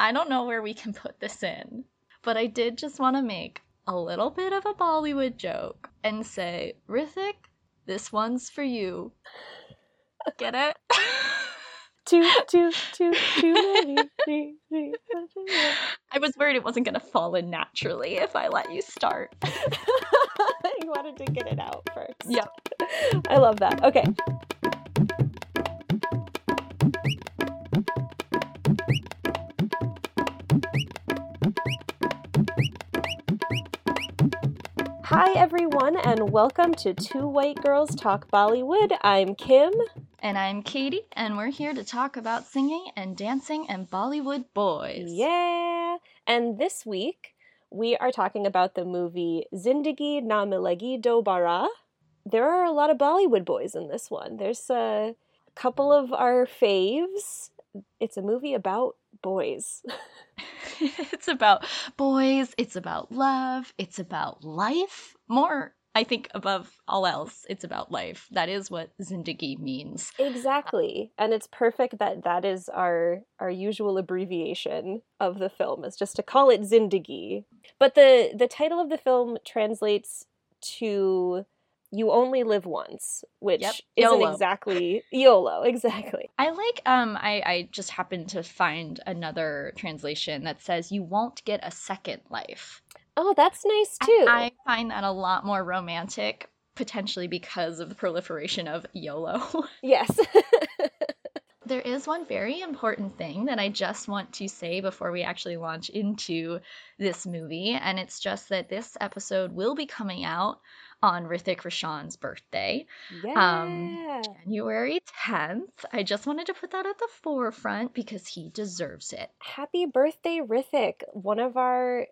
I don't know where we can put this in, but I did just want to make a little bit of a Bollywood joke and say, Hrithik, this one's for you. Get it? Two, many, three. I was worried it wasn't going to fall in naturally if I let you start. You wanted to get it out first. Yep. I love that. Okay. Hi, everyone, and welcome to Two White Girls Talk Bollywood. I'm Kim. And I'm Katie, and we're here to talk about singing and dancing and Bollywood boys. Yeah! And this week, we are talking about the movie Zindagi Na Milegi Dobara. There are a lot of Bollywood boys in this one. There's a couple of our faves. It's a movie about boys. It's about boys. It's about love. It's about life. More, I think, above all else, it's about life. That is what Zindagi means. Exactly. And it's perfect that that is our usual abbreviation of the film, is just to call it Zindagi. But the title of the film translates to You Only Live Once, which isn't YOLO. Exactly YOLO. Exactly. I like, I just happened to find another translation that says you won't get a second life. Oh, that's nice too. I find that a lot more romantic, potentially because of the proliferation of YOLO. Yes. There is one very important thing that I just want to say before we actually launch into this movie, and it's just that this episode will be coming out on Hrithik Roshan's birthday, January 10th. I just wanted to put that at the forefront because he deserves it. Happy birthday, Hrithik. One of our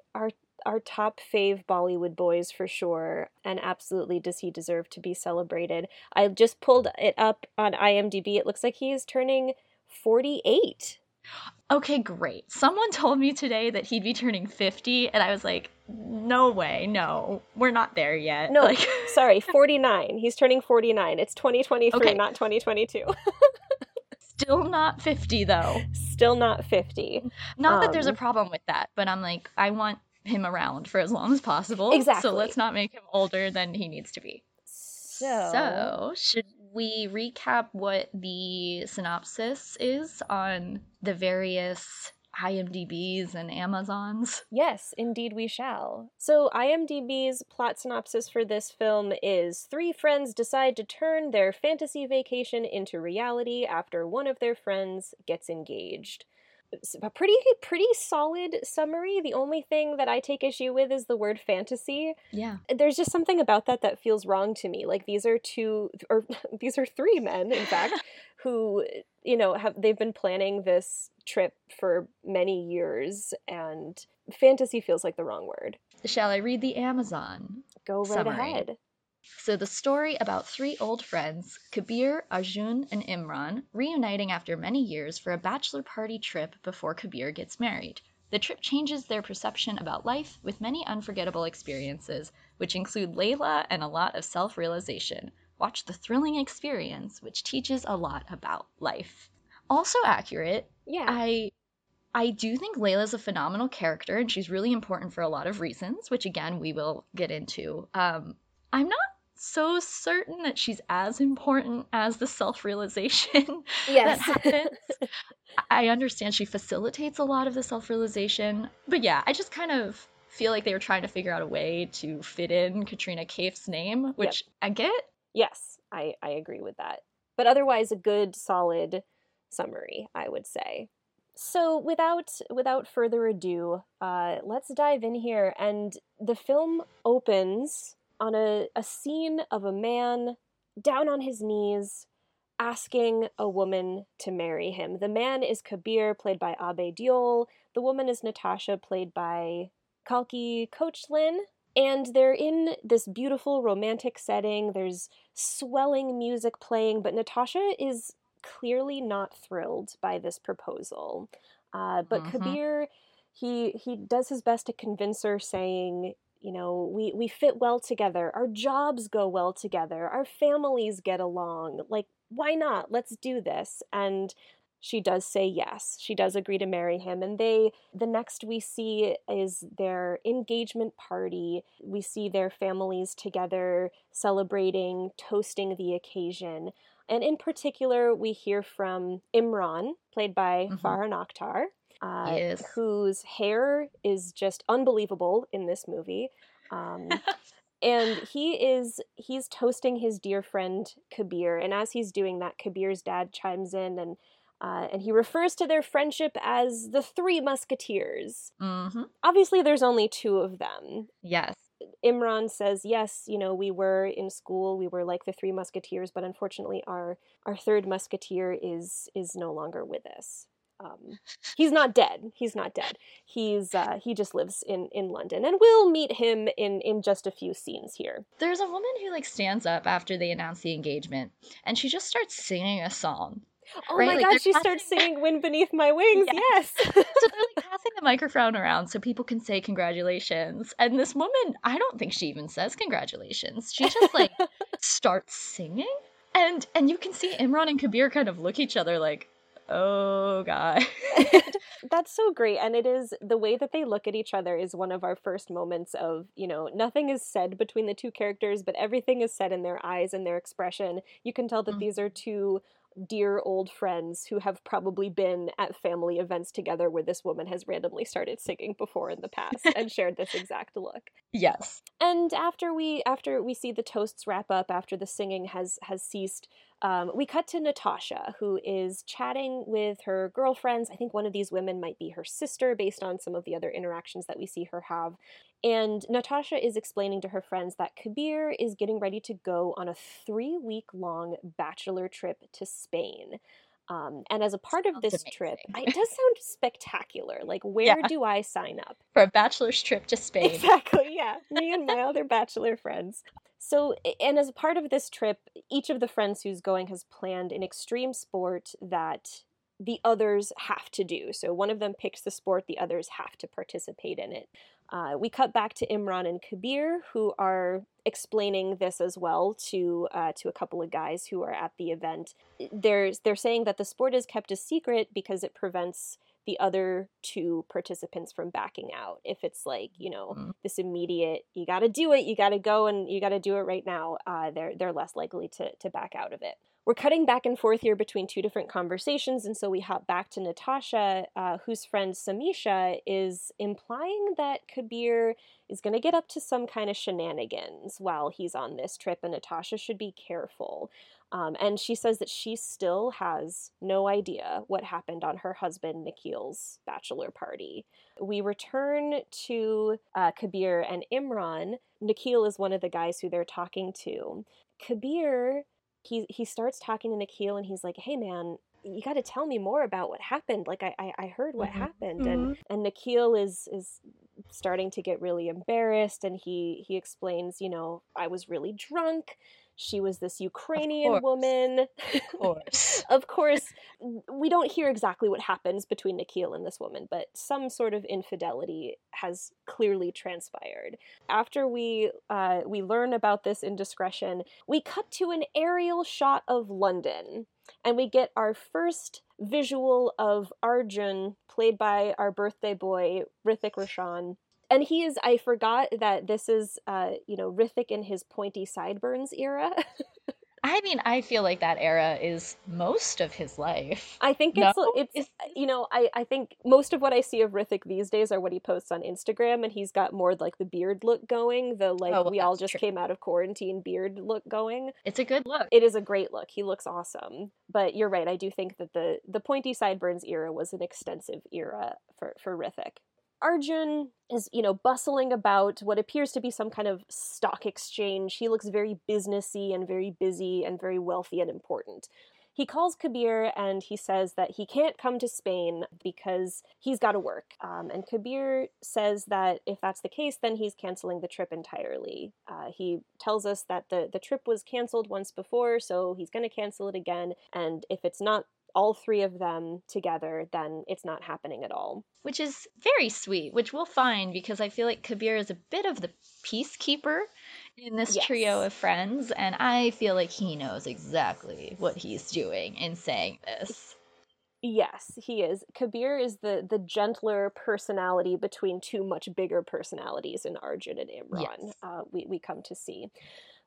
top fave Bollywood boys for sure, and absolutely does he deserve to be celebrated. I just pulled it up on IMDb. It looks like he is turning 48. Okay, great. Someone told me today that he'd be turning 50, and I was like, no way, no, we're not there yet. No, like, sorry, 49. He's turning 49. It's 2023, okay. Not 2022. Still not 50, though. Still not 50. Not that there's a problem with that, but I'm like, I want him around for as long as possible. Exactly. So let's not make him older than he needs to be. So should we recap what the synopsis is on the various IMDb's and Amazon's? Yes, indeed we shall. So IMDb's plot synopsis for this film is, three friends decide to turn their fantasy vacation into reality after one of their friends gets engaged. It's a pretty solid summary. The only thing that I take issue with is the word fantasy. Yeah. There's just something about that feels wrong to me. Like, these are three men, in fact, who, you know, they've been planning this trip for many years, and fantasy feels like the wrong word. Shall I read the Amazon? Go right ahead. So the story about three old friends, Kabir, Arjun, and Imran, reuniting after many years for a bachelor party trip before Kabir gets married. The trip changes their perception about life with many unforgettable experiences, which include Layla and a lot of self-realization. Watch the thrilling experience, which teaches a lot about life. Also accurate. Yeah. I do think Layla's a phenomenal character, and she's really important for a lot of reasons, which, again, we will get into. I'm not so certain that she's as important as the self-realization that happens. I understand she facilitates a lot of the self-realization, but yeah, I just kind of feel like they were trying to figure out a way to fit in Katrina Kaif's name, which I get. Yes, I agree with that. But otherwise, a good, solid summary, I would say. So without further ado, let's dive in here. And the film opens on a scene of a man down on his knees asking a woman to marry him. The man is Kabir, played by Abhay Deol. The woman is Natasha, played by Kalki Koechlin. And they're in this beautiful romantic setting. There's swelling music playing, but Natasha is clearly not thrilled by this proposal. But Kabir, he does his best to convince her, saying, you know, we fit well together. Our jobs go well together. Our families get along. Like, why not? Let's do this. And she does say yes. She does agree to marry him. And the next we see is their engagement party. We see their families together celebrating, toasting the occasion. And in particular, we hear from Imran, played by Farhan Akhtar, whose hair is just unbelievable in this movie. And he's toasting his dear friend Kabir. And as he's doing that, Kabir's dad chimes in and he refers to their friendship as the Three Musketeers. Mm-hmm. Obviously, there's only two of them. Yes. Imran says, yes, you know, we were in school, we were like the Three Musketeers, but unfortunately our third musketeer is no longer with us. He's not dead. He's he just lives in London, and we'll meet him in just a few scenes here. There's a woman who like stands up after they announce the engagement, and she just starts singing a song. Oh right? My God, she starts singing Wind Beneath My Wings, yes. So they're like passing the microphone around so people can say congratulations. And this woman, I don't think she even says congratulations. She just like starts singing. And you can see Imran and Kabir kind of look each other like, oh God. That's so great. And it is the way that they look at each other is one of our first moments of, you know, nothing is said between the two characters, but everything is said in their eyes and their expression. You can tell that these are two dear old friends who have probably been at family events together where this woman has randomly started singing before in the past and shared this exact look. Yes. And after we see the toasts wrap up, after the singing has ceased, we cut to Natasha, who is chatting with her girlfriends. I think one of these women might be her sister based on some of the other interactions that we see her have. And Natasha is explaining to her friends that Kabir is getting ready to go on a 3-week-long bachelor trip to Spain. And as a part of this trip, it does sound spectacular. Like, where do I sign up? For a bachelor's trip to Spain. Exactly, yeah. Me and my other bachelor friends. So, and as a part of this trip, each of the friends who's going has planned an extreme sport that the others have to do. So one of them picks the sport, the others have to participate in it. We cut back to Imran and Kabir, who are explaining this as well to a couple of guys who are at the event. They're saying that the sport is kept a secret because it prevents the other two participants from backing out. If it's like, you know, this immediate, you got to do it, you got to go and you got to do it right now, they're less likely to back out of it. We're cutting back and forth here between two different conversations, and so we hop back to Natasha, whose friend Samisha is implying that Kabir is going to get up to some kind of shenanigans while he's on this trip, and Natasha should be careful. And she says that she still has no idea what happened on her husband Nikhil's bachelor party. We return to Kabir and Imran. Nikhil is one of the guys who they're talking to. Kabir... He starts talking to Nikhil and he's like, hey man, you got to tell me more about what happened. Like I heard what happened. And Nikhil is starting to get really embarrassed, and he explains, you know, I was really drunk. She was this Ukrainian woman. Of course. Of course. We don't hear exactly what happens between Nikhil and this woman, but some sort of infidelity has clearly transpired. After we learn about this indiscretion, we cut to an aerial shot of London, and we get our first visual of Arjun, played by our birthday boy, Hrithik Roshan. And he is, I forgot that this is, you know, Hrithik in his pointy sideburns era. I mean, I feel like that era is most of his life. I think it's you know, I think most of what I see of Hrithik these days are what he posts on Instagram, and he's got more like the beard look going, the like we all just came out of quarantine beard look going. It's a good look. It is a great look. He looks awesome. But you're right. I do think that the pointy sideburns era was an extensive era for Hrithik. Arjun is, you know, bustling about what appears to be some kind of stock exchange. He looks very businessy and very busy and very wealthy and important. He calls Kabir and he says that he can't come to Spain because he's got to work. And Kabir says that if that's the case, then he's canceling the trip entirely. He tells us that the trip was canceled once before, so he's going to cancel it again. And if it's not all three of them together, then it's not happening at all. Which is very sweet, which we'll find, because I feel like Kabir is a bit of the peacekeeper in this trio of friends, and I feel like he knows exactly what he's doing in saying this. Yes, he is. Kabir is the gentler personality between two much bigger personalities in Arjun and Imran, yes. we come to see.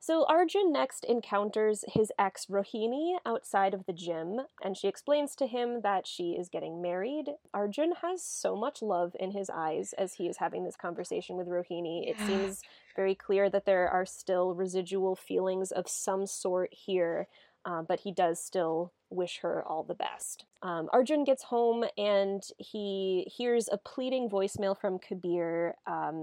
So Arjun next encounters his ex Rohini outside of the gym, and she explains to him that she is getting married. Arjun has so much love in his eyes as he is having this conversation with Rohini. It seems very clear that there are still residual feelings of some sort here, but he does still wish her all the best. Arjun gets home and he hears a pleading voicemail from Kabir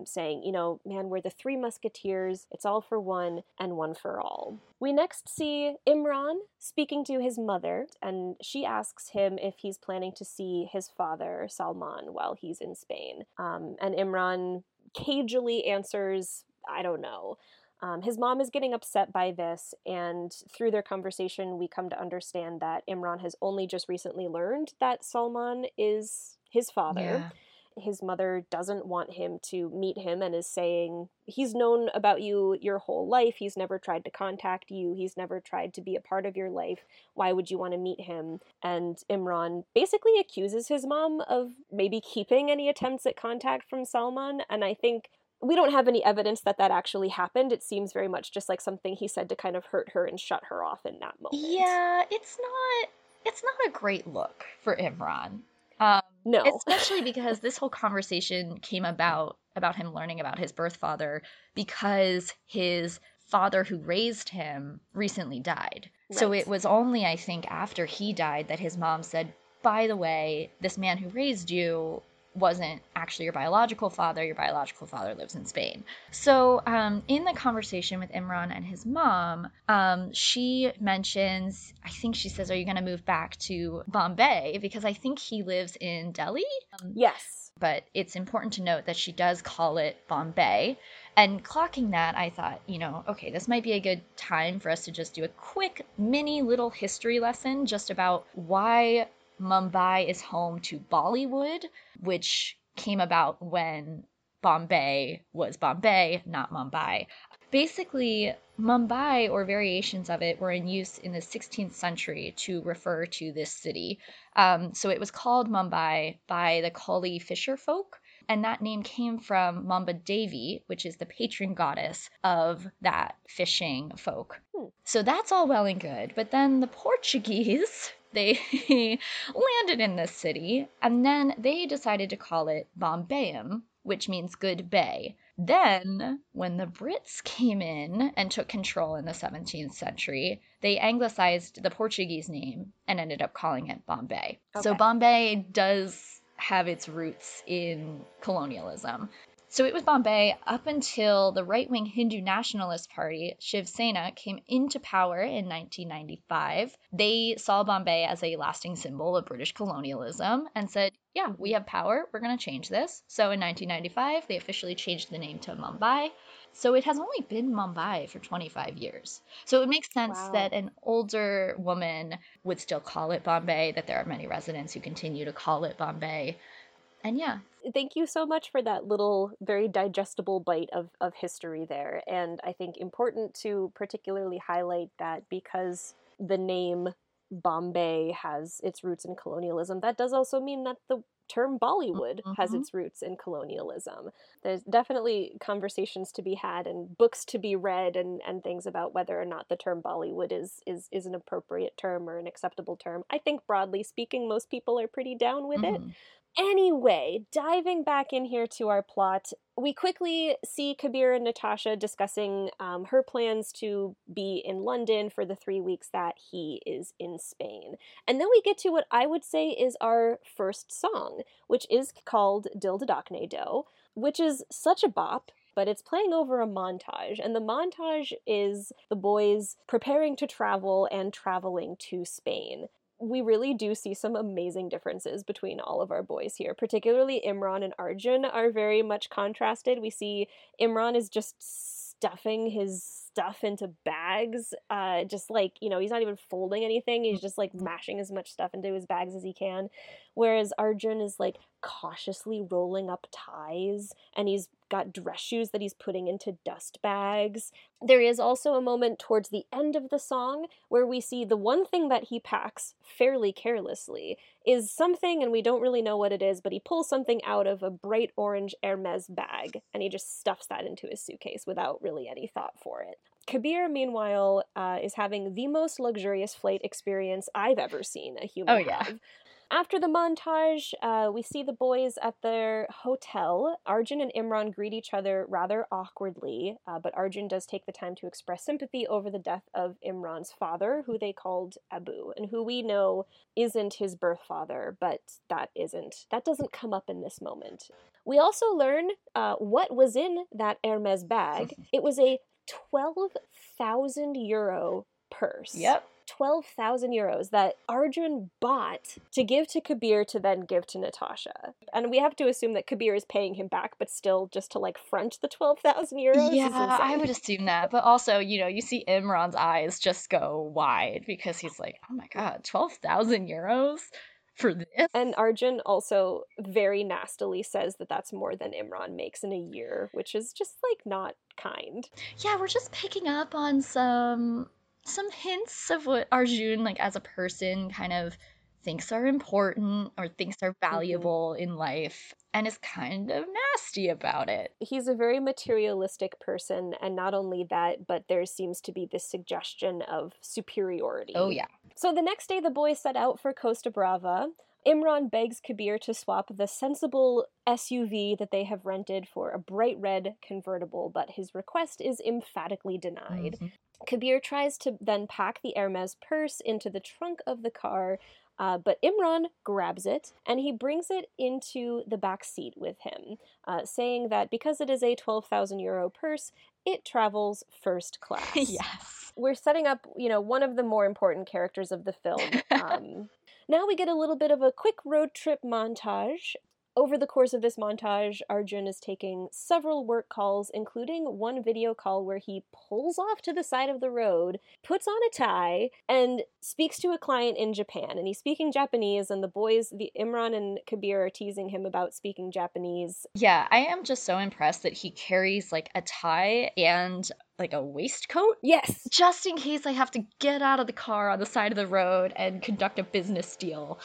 saying, you know, man, we're the three musketeers. It's all for one and one for all. We next see Imran speaking to his mother, and she asks him if he's planning to see his father, Salman, while he's in Spain. And Imran cagily answers, I don't know. His mom is getting upset by this, and through their conversation, we come to understand that Imran has only just recently learned that Salman is his father. Yeah. His mother doesn't want him to meet him and is saying, he's known about you your whole life. He's never tried to contact you. He's never tried to be a part of your life. Why would you want to meet him? And Imran basically accuses his mom of maybe keeping any attempts at contact from Salman, and I think we don't have any evidence that that actually happened. It seems very much just like something he said to kind of hurt her and shut her off in that moment. Yeah, it's not a great look for Imran. No. Especially because this whole conversation came about him learning about his birth father because his father who raised him recently died. Right. So it was only, I think, after he died that his mom said, by the way, this man who raised you wasn't actually your biological father. Your biological father lives in Spain. So in the conversation with Imran and his mom, she mentions, I think she says, are you going to move back to Bombay? Because I think he lives in Delhi. Yes. But it's important to note that she does call it Bombay. And clocking that, I thought, you know, okay, this might be a good time for us to just do a quick mini little history lesson just about why Mumbai is home to Bollywood, which came about when Bombay was Bombay, not Mumbai. Basically, Mumbai or variations of it were in use in the 16th century to refer to this city. So it was called Mumbai by the Koli fisher folk, and that name came from Mamba Devi, which is the patron goddess of that fishing folk. So that's all well and good, but then the Portuguese, they landed in this city, and then they decided to call it Bombayum, which means good bay. Then, when the Brits came in and took control in the 17th century, they anglicized the Portuguese name and ended up calling it Bombay. Okay. So Bombay does have its roots in colonialism. So it was Bombay up until the right-wing Hindu nationalist party, Shiv Sena, came into power in 1995. They saw Bombay as a lasting symbol of British colonialism and said, yeah, we have power, we're going to change this. So in 1995, they officially changed the name to Mumbai. So it has only been Mumbai for 25 years. So it makes sense that an older woman would still call it Bombay, that there are many residents who continue to call it Bombay. And yeah. Thank you so much for that little, very digestible bite of history there. And I think important to particularly highlight that because the name Bombay has its roots in colonialism, that does also mean that the term Bollywood has its roots in colonialism. There's definitely conversations to be had and books to be read and things about whether or not the term Bollywood is an appropriate term or an acceptable term. I think broadly speaking, most people are pretty down with it. Anyway, diving back in here to our plot, we quickly see Kabir and Natasha discussing her plans to be in London for the 3 weeks that he is in Spain. And then we get to what I would say is our first song, which is called Dil Dhadakne Do, which is such a bop, but it's playing over a montage. And the montage is the boys preparing to travel and traveling to Spain. We really do see some amazing differences between all of our boys here. Particularly Imran and Arjun are very much contrasted. We see Imran is just stuffing his stuff into bags. Just like, you know, he's not even folding anything. He's just like mashing as much stuff into his bags as he can. Whereas Arjun is like cautiously rolling up ties, and he's got dress shoes that he's putting into dust bags. There is also a moment towards the end of the song where we see the one thing that he packs fairly carelessly is something, and we don't really know what it is, but he pulls something out of a bright orange Hermès bag, and he just stuffs that into his suitcase without really any thought for it. Kabir, meanwhile, is having the most luxurious flight experience I've ever seen a human have. After the montage, we see the boys at their hotel. Arjun and Imran greet each other rather awkwardly, but Arjun does take the time to express sympathy over the death of Imran's father, who they called Abu, and who we know isn't his birth father, but that doesn't come up in this moment. We also learn what was in that Hermès bag. It was a 12,000 euro purse. Yep. 12,000 euros that Arjun bought to give to Kabir to then give to Natasha. And we have to assume that Kabir is paying him back, but still just to like front the 12,000 euros. Yeah, I would assume that. But also, you know, you see Imran's eyes just go wide because he's like, oh my God, 12,000 euros? For this? And Arjun also very nastily says that that's more than Imran makes in a year, which is just like not kind. Yeah, we're just picking up on some hints of what Arjun, like as a person, kind of thinks are important or thinks are valuable in life, and is kind of nasty about it. He's a very materialistic person, and not only that, but there seems to be this suggestion of superiority. Oh, yeah. So the next day, the boys set out for Costa Brava. Imran begs Kabir to swap the sensible SUV that they have rented for a bright red convertible, but his request is emphatically denied. Kabir tries to then pack the Hermès purse into the trunk of the car, but Imran grabs it, and he brings it into the back seat with him, saying that because it is a 12,000 euro purse, it travels first class. Yes. We're setting up, you know, one of the more important characters of the film. Now we get a little bit of a quick road trip montage. Over the course of this montage, Arjun is taking several work calls, including one video call where he pulls off to the side of the road, puts on a tie, and speaks to a client in Japan. And he's speaking Japanese, and the boys, Imran and Kabir, are teasing him about speaking Japanese. Yeah, I am just so impressed that he carries, like, a tie and like a waistcoat? Yes. Just in case I have to get out of the car on the side of the road and conduct a business deal.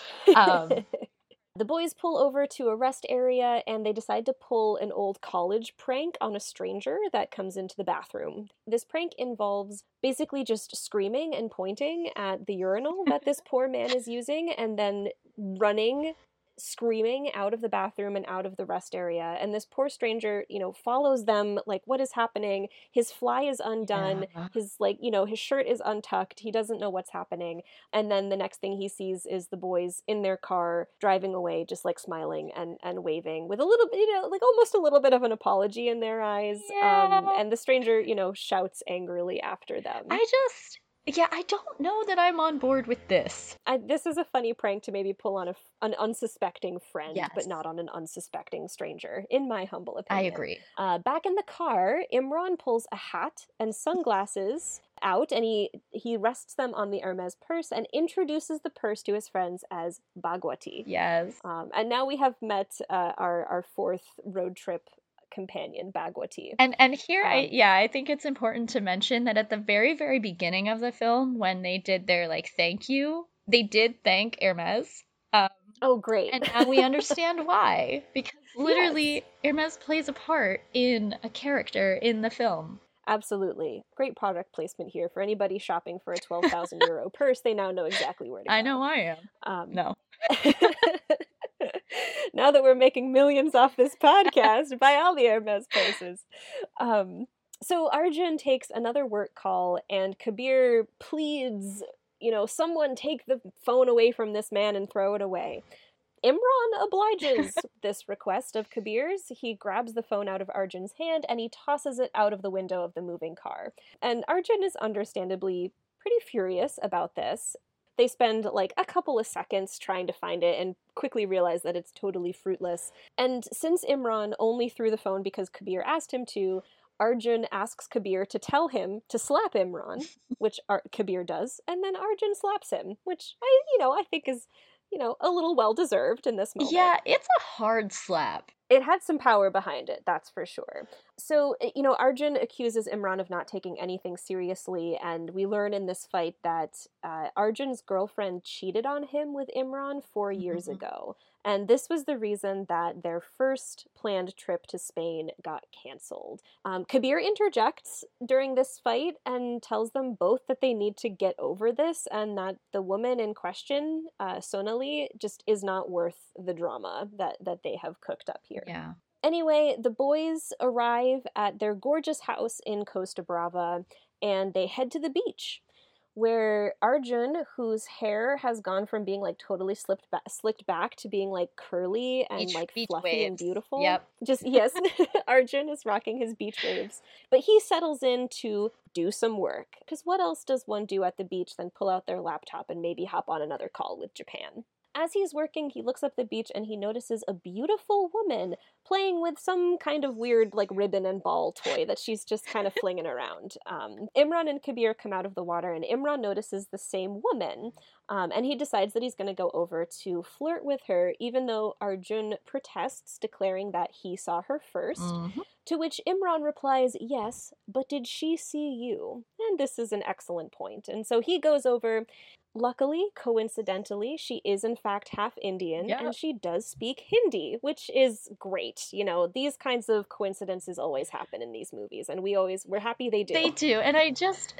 The boys pull over to a rest area, and they decide to pull an old college prank on a stranger that comes into the bathroom. This prank involves basically just screaming and pointing at the urinal that this poor man is using, and then running, screaming out of the bathroom and out of the rest area. And this poor stranger, you know, follows them, like, what is happening? His fly is undone. Yeah. His, like, you know, his shirt is untucked. He doesn't know what's happening. And then the next thing he sees is the boys in their car driving away, just like smiling and waving with a little bit, you know, like almost a little bit of an apology in their eyes. Yeah. And the stranger, you know, shouts angrily after them. Yeah, I don't know that I'm on board with this. This is a funny prank to maybe pull on an unsuspecting friend, yes, but not on an unsuspecting stranger, in my humble opinion. I agree. Back in the car, Imran pulls a hat and sunglasses out, and he rests them on the Hermès purse and introduces the purse to his friends as Bhagwati. Yes. And now we have met our fourth road trip companion, Bhagwati. And here, I think it's important to mention that at the very, very beginning of the film, when they did their, like, thank you, they did thank Hermès. Oh, great. And now we understand why. Because literally, yes, Hermès plays a part in a character in the film. Absolutely. Great product placement here. For anybody shopping for a 12,000 euro purse, they now know exactly where to go. I know I am. No. Now that we're making millions off this podcast, buy all the Hermès purses. So Arjun takes another work call, and Kabir pleads, you know, someone take the phone away from this man and throw it away. Imran obliges this request of Kabir's. He grabs the phone out of Arjun's hand, and he tosses it out of the window of the moving car. And Arjun is understandably pretty furious about this. They spend like a couple of seconds trying to find it and quickly realize that it's totally fruitless. And since Imran only threw the phone because Kabir asked him to, Arjun asks Kabir to tell him to slap Imran, which Kabir does, and then Arjun slaps him, which I think is, a little well-deserved in this moment. Yeah, it's a hard slap. It had some power behind it, that's for sure. So, Arjun accuses Imran of not taking anything seriously, and we learn in this fight that Arjun's girlfriend cheated on him with Imran 4 years ago, and this was the reason that their first planned trip to Spain got canceled. Kabir interjects during this fight and tells them both that they need to get over this and that the woman in question, Sonali, just is not worth the drama that they have cooked up here. Yeah. Anyway, the boys arrive at their gorgeous house in Costa Brava and they head to the beach, where Arjun, whose hair has gone from being totally slicked back to being curly and beach fluffy waves. And beautiful. Yep. Yes, Arjun is rocking his beach waves. But he settles in to do some work, because what else does one do at the beach than pull out their laptop and maybe hop on another call with Japan? As he's working, he looks up the beach and he notices a beautiful woman playing with some kind of weird, ribbon and ball toy that she's just kind of flinging around. Imran and Kabir come out of the water, and Imran notices the same woman, and he decides that he's going to go over to flirt with her, even though Arjun protests, declaring that he saw her first. Mm-hmm. To which Imran replies, yes, but did she see you? And this is an excellent point. And so he goes over. Luckily, coincidentally, she is in fact half Indian, yep. And she does speak Hindi, which is great. These kinds of coincidences always happen in these movies, and we're happy they do. They do, and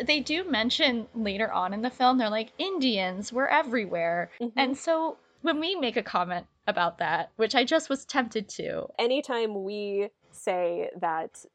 they do mention later on in the film, they're like, Indians were everywhere, and so when we make a comment about that, which I just was tempted to, anytime we say that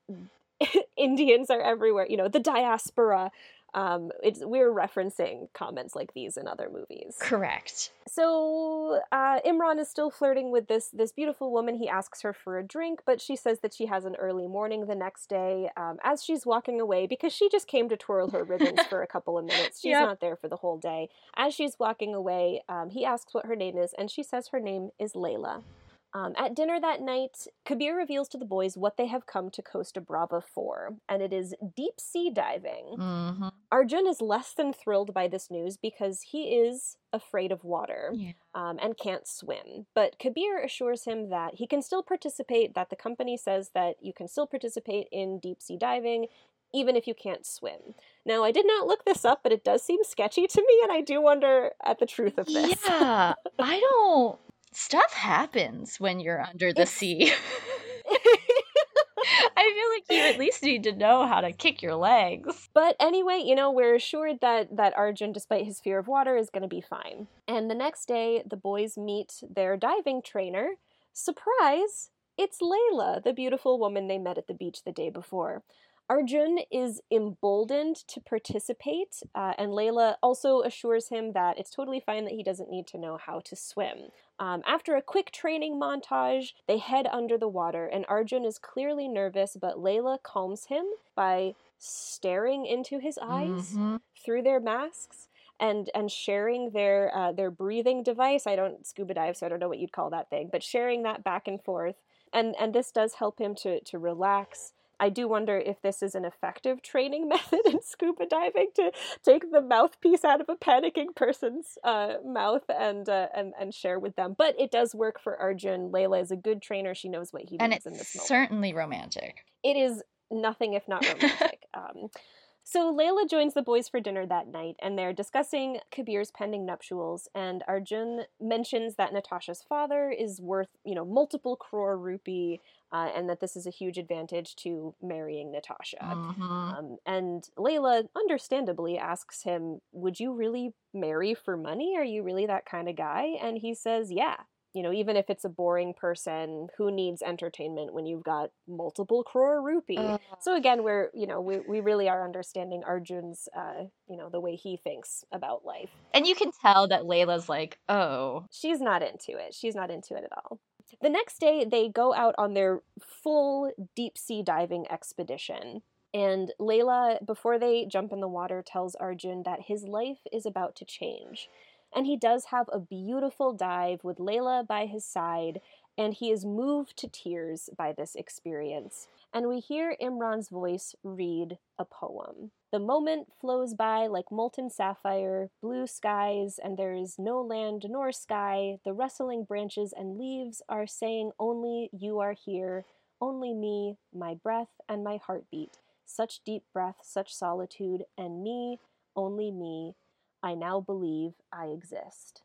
Indians are everywhere, the diaspora. We're referencing comments like these in other movies. Correct. So Imran is still flirting with this beautiful woman. He asks her for a drink, but she says that she has an early morning the next day as she's walking away, because she just came to twirl her ribbons for a couple of minutes. She's not there for the whole day. As she's walking away, he asks what her name is, and she says her name is Layla. At dinner that night, Kabir reveals to the boys what they have come to Costa Brava for, and it is deep-sea diving. Mm-hmm. Arjun is less than thrilled by this news because he is afraid of water and can't swim. But Kabir assures him that he can still participate, that the company says that you can still participate in deep-sea diving, even if you can't swim. Now, I did not look this up, but it does seem sketchy to me, and I do wonder at the truth of this. Yeah, I don't... Stuff happens when you're under the sea. I feel like you at least need to know how to kick your legs. But anyway, we're assured that Arjun, despite his fear of water, is going to be fine. And the next day, the boys meet their diving trainer. Surprise! It's Layla, the beautiful woman they met at the beach the day before. Arjun is emboldened to participate, and Layla also assures him that it's totally fine that he doesn't need to know how to swim. After a quick training montage, they head under the water, and Arjun is clearly nervous, but Layla calms him by staring into his eyes through their masks and sharing their breathing device. I don't scuba dive, so I don't know what you'd call that thing, but sharing that back and forth. And this does help him to relax. I do wonder if this is an effective training method in scuba diving, to take the mouthpiece out of a panicking person's mouth and share with them. But it does work for Arjun. Layla is a good trainer. She knows what he needs in this moment. And it's certainly romantic. It is nothing if not romantic. So Layla joins the boys for dinner that night, and they're discussing Kabir's pending nuptials, and Arjun mentions that Natasha's father is worth, multiple crore rupee, and that this is a huge advantage to marrying Natasha. And Layla, understandably, asks him, would you really marry for money? Are you really that kind of guy? And he says, yeah. Even if it's a boring person, who needs entertainment when you've got multiple crore rupee? So again, we're, we really are understanding Arjun's, the way he thinks about life. And you can tell that Layla's like, oh. She's not into it. She's not into it at all. The next day, they go out on their full deep-sea diving expedition. And Layla, before they jump in the water, tells Arjun that his life is about to change. And he does have a beautiful dive with Layla by his side, and he is moved to tears by this experience. And we hear Imran's voice read a poem. The moment flows by like molten sapphire, blue skies, and there is no land nor sky. The rustling branches and leaves are saying only you are here, only me, my breath and my heartbeat. Such deep breath, such solitude, and me, only me. I now believe I exist.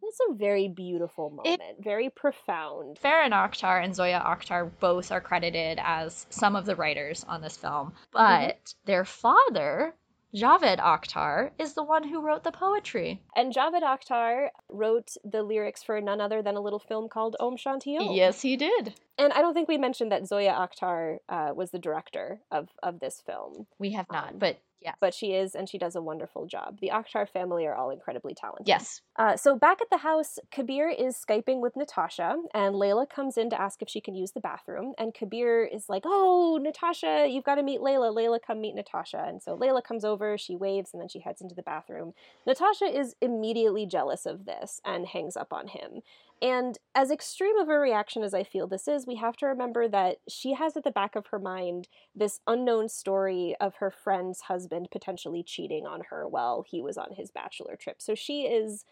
It's a very beautiful moment, very profound. Farhan Akhtar and Zoya Akhtar both are credited as some of the writers on this film, but their father, Javed Akhtar, is the one who wrote the poetry. And Javed Akhtar wrote the lyrics for none other than a little film called Om Shanti Om. Yes, he did. And I don't think we mentioned that Zoya Akhtar was the director of this film. We have not, but... Yes. But she is, and she does a wonderful job. The Akhtar family are all incredibly talented. Yes. So back at the house, Kabir is Skyping with Natasha, and Layla comes in to ask if she can use the bathroom. And Kabir is like, oh, Natasha, you've got to meet Layla. Layla, come meet Natasha. And so Layla comes over, she waves, and then she heads into the bathroom. Natasha is immediately jealous of this and hangs up on him. And as extreme of a reaction as I feel this is, we have to remember that she has at the back of her mind this unknown story of her friend's husband potentially cheating on her while he was on his bachelor trip. So she's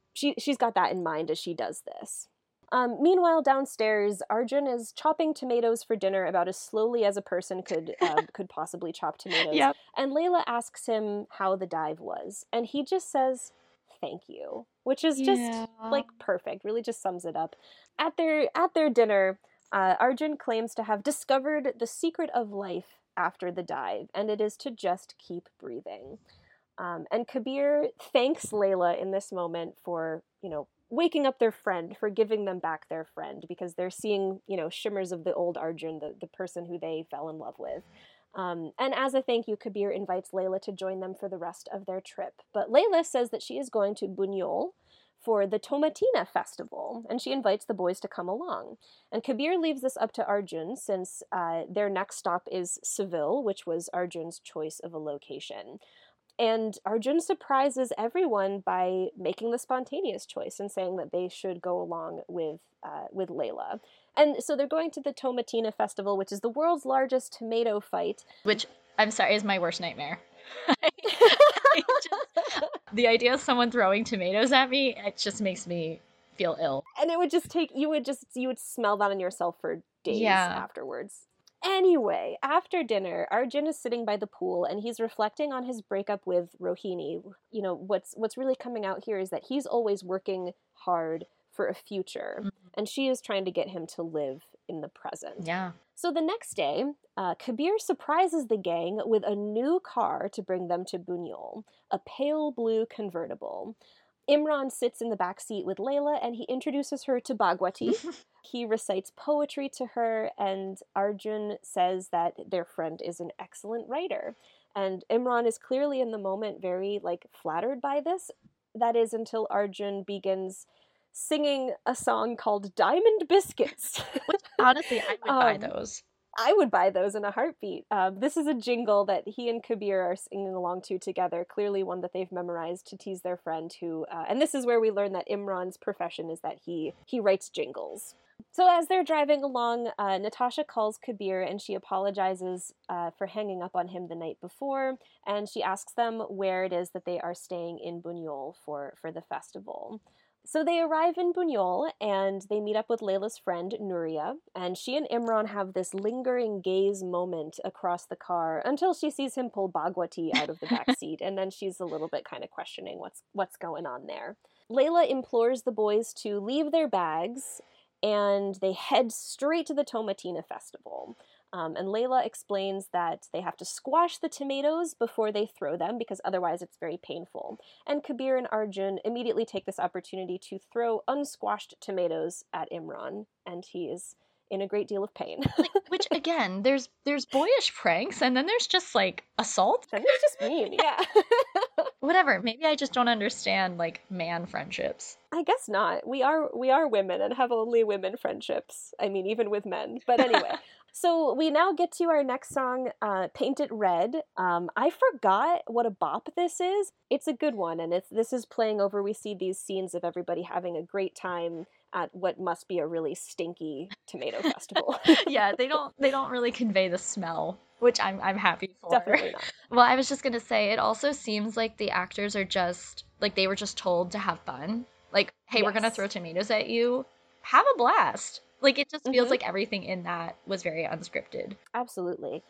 got that in mind as she does this. Meanwhile, downstairs, Arjun is chopping tomatoes for dinner about as slowly as a person could possibly chop tomatoes. Yep. And Layla asks him how the dive was. And he just says, thank you, which is just like perfect, really just sums it up. At their dinner, Arjun claims to have discovered the secret of life after the dive, and it is to just keep breathing. And Kabir thanks Layla in this moment for, waking up their friend, for giving them back their friend, because they're seeing, shimmers of the old Arjun, the person who they fell in love with. And as a thank you, Kabir invites Layla to join them for the rest of their trip. But Layla says that she is going to Bunyol for the Tomatina Festival, and she invites the boys to come along. And Kabir leaves this up to Arjun, since their next stop is Seville, which was Arjun's choice of a location. And Arjun surprises everyone by making the spontaneous choice and saying that they should go along with Layla. And so they're going to the Tomatina Festival, which is the world's largest tomato fight. Which, I'm sorry, is my worst nightmare. The idea of someone throwing tomatoes at me, it just makes me feel ill. And it would just take, you would smell that on yourself for days afterwards. Anyway, after dinner, Arjun is sitting by the pool and he's reflecting on his breakup with Rohini. What's really coming out here is that he's always working hard for a future, and she is trying to get him to live in the present. Yeah. So the next day, Kabir surprises the gang with a new car to bring them to Bunyol, a pale blue convertible. Imran sits in the back seat with Layla and he introduces her to Bhagwati. He recites poetry to her, and Arjun says that their friend is an excellent writer. And Imran is clearly in the moment very flattered by this. That is until Arjun begins singing a song called Diamond Biscuits. Which, honestly, I would buy those. I would buy those in a heartbeat. This is a jingle that he and Kabir are singing along to together, clearly one that they've memorized to tease their friend who... and this is where we learn that Imran's profession is that he writes jingles. So as they're driving along, Natasha calls Kabir and she apologizes for hanging up on him the night before, and she asks them where it is that they are staying in Bunyol for the festival. So they arrive in Bunyol and they meet up with Layla's friend, Nuria, and she and Imran have this lingering gaze moment across the car until she sees him pull Bhagwati out of the backseat, and then she's a little bit kind of questioning what's going on there. Layla implores the boys to leave their bags and they head straight to the Tomatina Festival. And Layla explains that they have to squash the tomatoes before they throw them because otherwise it's very painful. And Kabir and Arjun immediately take this opportunity to throw unsquashed tomatoes at Imran, and he is in a great deal of pain. Which, again, there's boyish pranks, and then there's just, assault. And it's just mean, yeah. Whatever, maybe I just don't understand, man friendships. I guess not. We are women and have only women friendships. I mean, even with men. But anyway... So we now get to our next song, Paint It Red. I forgot what a bop this is. It's a good one, and this is playing over. We see these scenes of everybody having a great time at what must be a really stinky tomato festival. Yeah, they don't really convey the smell, which I'm happy for. Definitely not. Well, I was just going to say, it also seems like the actors are just, like, they were just told to have fun. Like, hey, yes, we're going to throw tomatoes at you. Have a blast. Like, it just feels like everything in that was very unscripted. Absolutely.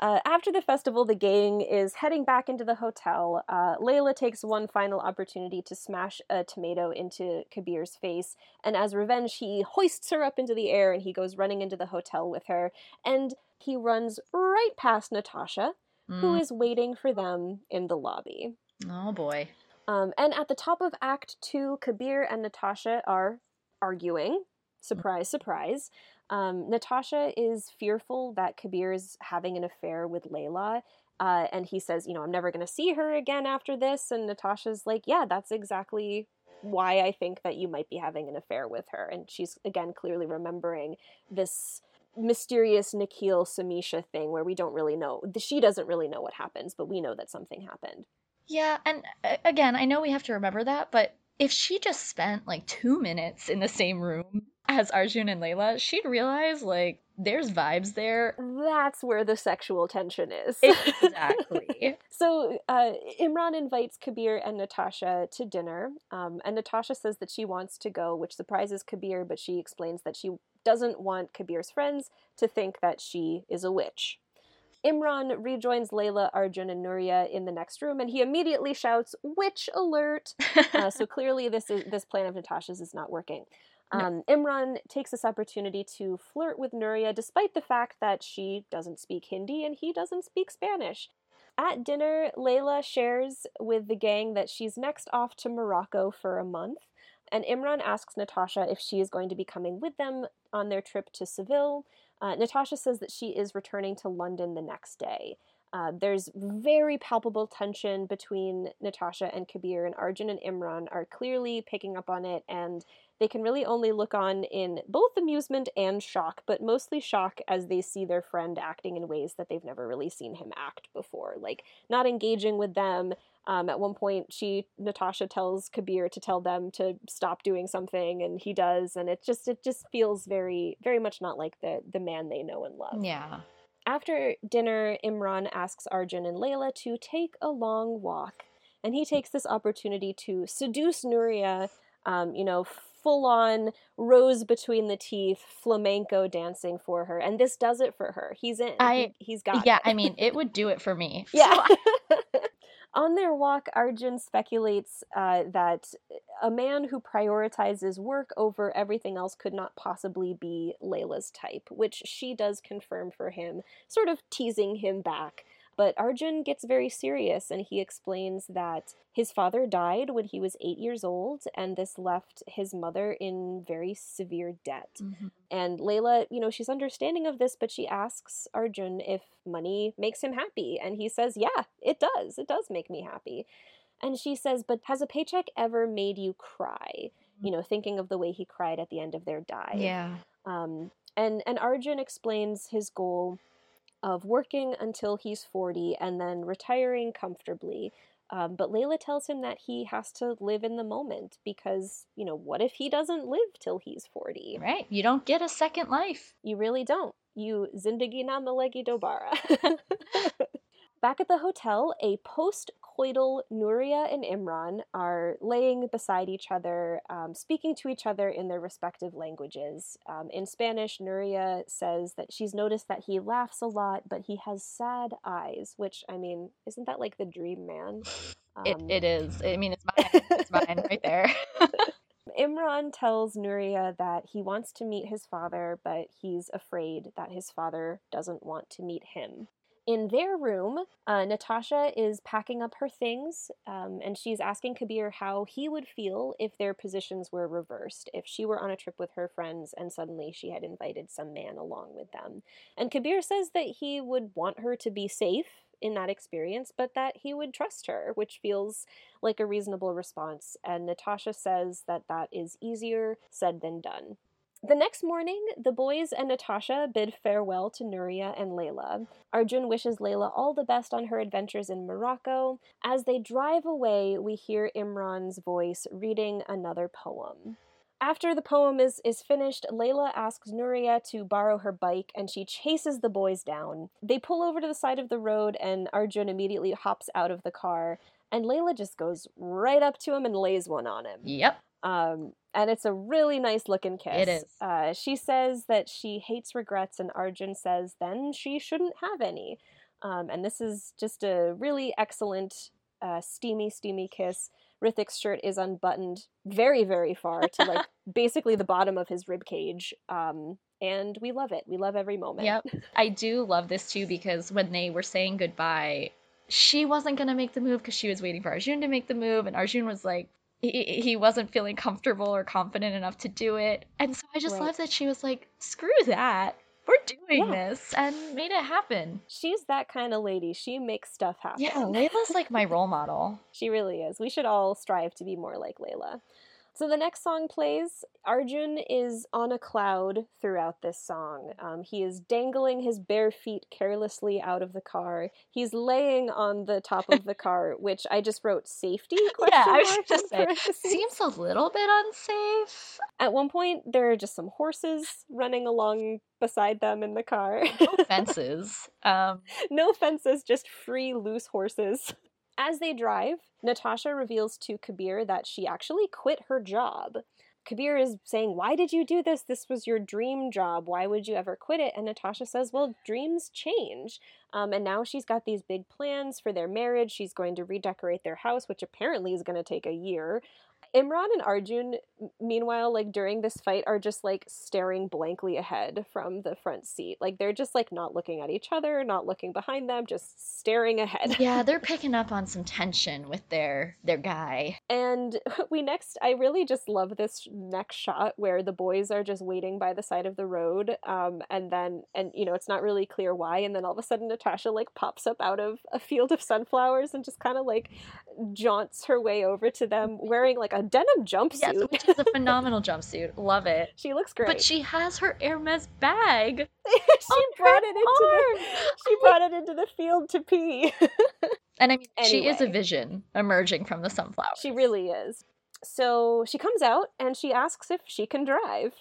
After the festival, the gang is heading back into the hotel. Layla takes one final opportunity to smash a tomato into Kabir's face, and as revenge, he hoists her up into the air, and he goes running into the hotel with her, and he runs right past Natasha, who is waiting for them in the lobby. Oh, boy. And at the top of Act 2, Kabir and Natasha are arguing. Surprise, surprise. Natasha is fearful that Kabir is having an affair with Layla, and he says, you know, I'm never going to see her again after this, and Natasha's like, yeah, that's exactly why I think that you might be having an affair with her, and she's, again, clearly remembering this mysterious Nikhil Samisha thing where we don't really know, she doesn't really know what happens, but we know that something happened. Yeah, and again, I know we have to remember that, but if she just spent, like, 2 minutes in the same room as Arjun and Layla, she'd realize, like, there's vibes there. That's where the sexual tension is. Exactly. So Imran invites Kabir and Natasha to dinner, and Natasha says that she wants to go, which surprises Kabir, but she explains that she doesn't want Kabir's friends to think that she is a witch. Imran rejoins Layla, Arjun, and Nuria in the next room, and he immediately shouts, "Witch alert!" So clearly this plan of Natasha's is not working. No. Imran takes this opportunity to flirt with Nuria, despite the fact that she doesn't speak Hindi and he doesn't speak Spanish. At dinner, Layla shares with the gang that she's next off to Morocco for a month, and Imran asks Natasha if she is going to be coming with them on their trip to Seville. Natasha says that she is returning to London the next day. There's very palpable tension between Natasha and Kabir, and Arjun and Imran are clearly picking up on it, and they can really only look on in both amusement and shock, but mostly shock as they see their friend acting in ways that they've never really seen him act before, like not engaging with them. At one point, Natasha tells Kabir to tell them to stop doing something, and he does, and it just feels very, very much not like the man they know and love. Yeah. After dinner, Imran asks Arjun and Layla to take a long walk, and he takes this opportunity to seduce Nuria, full-on rose between the teeth, flamenco dancing for her, and this does it for her. He's in. He's got it. Yeah, I mean, it would do it for me. Yeah. On their walk, Arjun speculates that a man who prioritizes work over everything else could not possibly be Layla's type, which she does confirm for him, sort of teasing him back. But Arjun gets very serious, and he explains that his father died when he was 8 years old, and this left his mother in very severe debt. Mm-hmm. And Layla, she's understanding of this, but she asks Arjun if money makes him happy. And he says, yeah, it does. It does make me happy. And she says, but has a paycheck ever made you cry? Thinking of the way he cried at the end of their die. Yeah. And Arjun explains his goal of working until he's 40 and then retiring comfortably. But Layla tells him that he has to live in the moment because, what if he doesn't live till he's 40? Right. You don't get a second life. You really don't. You Zindagi Na Milegi Dobara. Back at the hotel, a post-coital Nuria and Imran are laying beside each other, speaking to each other in their respective languages. In Spanish, Nuria says that she's noticed that he laughs a lot, but he has sad eyes, which, isn't that like the dream man? It is. It's mine. It's mine right there. Imran tells Nuria that he wants to meet his father, but he's afraid that his father doesn't want to meet him. In their room, Natasha is packing up her things, and she's asking Kabir how he would feel if their positions were reversed, if she were on a trip with her friends and suddenly she had invited some man along with them. And Kabir says that he would want her to be safe in that experience, but that he would trust her, which feels like a reasonable response. And Natasha says that that is easier said than done. The next morning, the boys and Natasha bid farewell to Nuria and Layla. Arjun wishes Layla all the best on her adventures in Morocco. As they drive away, we hear Imran's voice reading another poem. After the poem is finished, Layla asks Nuria to borrow her bike, and she chases the boys down. They pull over to the side of the road, and Arjun immediately hops out of the car, and Layla just goes right up to him and lays one on him. Yep. And it's a really nice looking kiss. It is. She says that she hates regrets, and Arjun says then she shouldn't have any. And this is just a really excellent, steamy kiss. Hrithik's shirt is unbuttoned very, very far to like basically the bottom of his ribcage. And we love it. We love every moment. Yep. I do love this too, because when they were saying goodbye, she wasn't going to make the move because she was waiting for Arjun to make the move. And Arjun was like, he wasn't feeling comfortable or confident enough to do it. And so I just love that she was like, screw that. We're doing this, and made it happen. She's that kind of lady. She makes stuff happen. Yeah, Layla's like my role model. She really is. We should all strive to be more like Layla. So the next song plays. Arjun is on a cloud throughout this song. He is dangling his bare feet carelessly out of the car. He's laying on the top of the car, which I just wrote safety? Yeah, I was just saying. Seems a little bit unsafe. At one point, there are just some horses running along beside them in the car. No fences. No fences, just free, loose horses. As they drive, Natasha reveals to Kabir that she actually quit her job. Kabir is saying, why did you do this? This was your dream job. Why would you ever quit it? And Natasha says, well, dreams change. And now she's got these big plans for their marriage. She's going to redecorate their house, which apparently is going to take a year. Imran and Arjun, meanwhile, like during this fight, are just like staring blankly ahead from the front seat. Like they're just like not looking at each other, not looking behind them, just staring ahead. Yeah, they're picking up on some tension with their guy. And I really just love this next shot where the boys are just waiting by the side of the road. And you know, it's not really clear why. And then all of a sudden Natasha like pops up out of a field of sunflowers and just kind of like jaunts her way over to them wearing like a denim jumpsuit. Yes, which is a phenomenal jumpsuit. Love it. She looks great. But she has her Hermès bag. She brought it into the field to pee. And I mean, she is a vision emerging from the sunflowers. She really is. So she comes out and she asks if she can drive.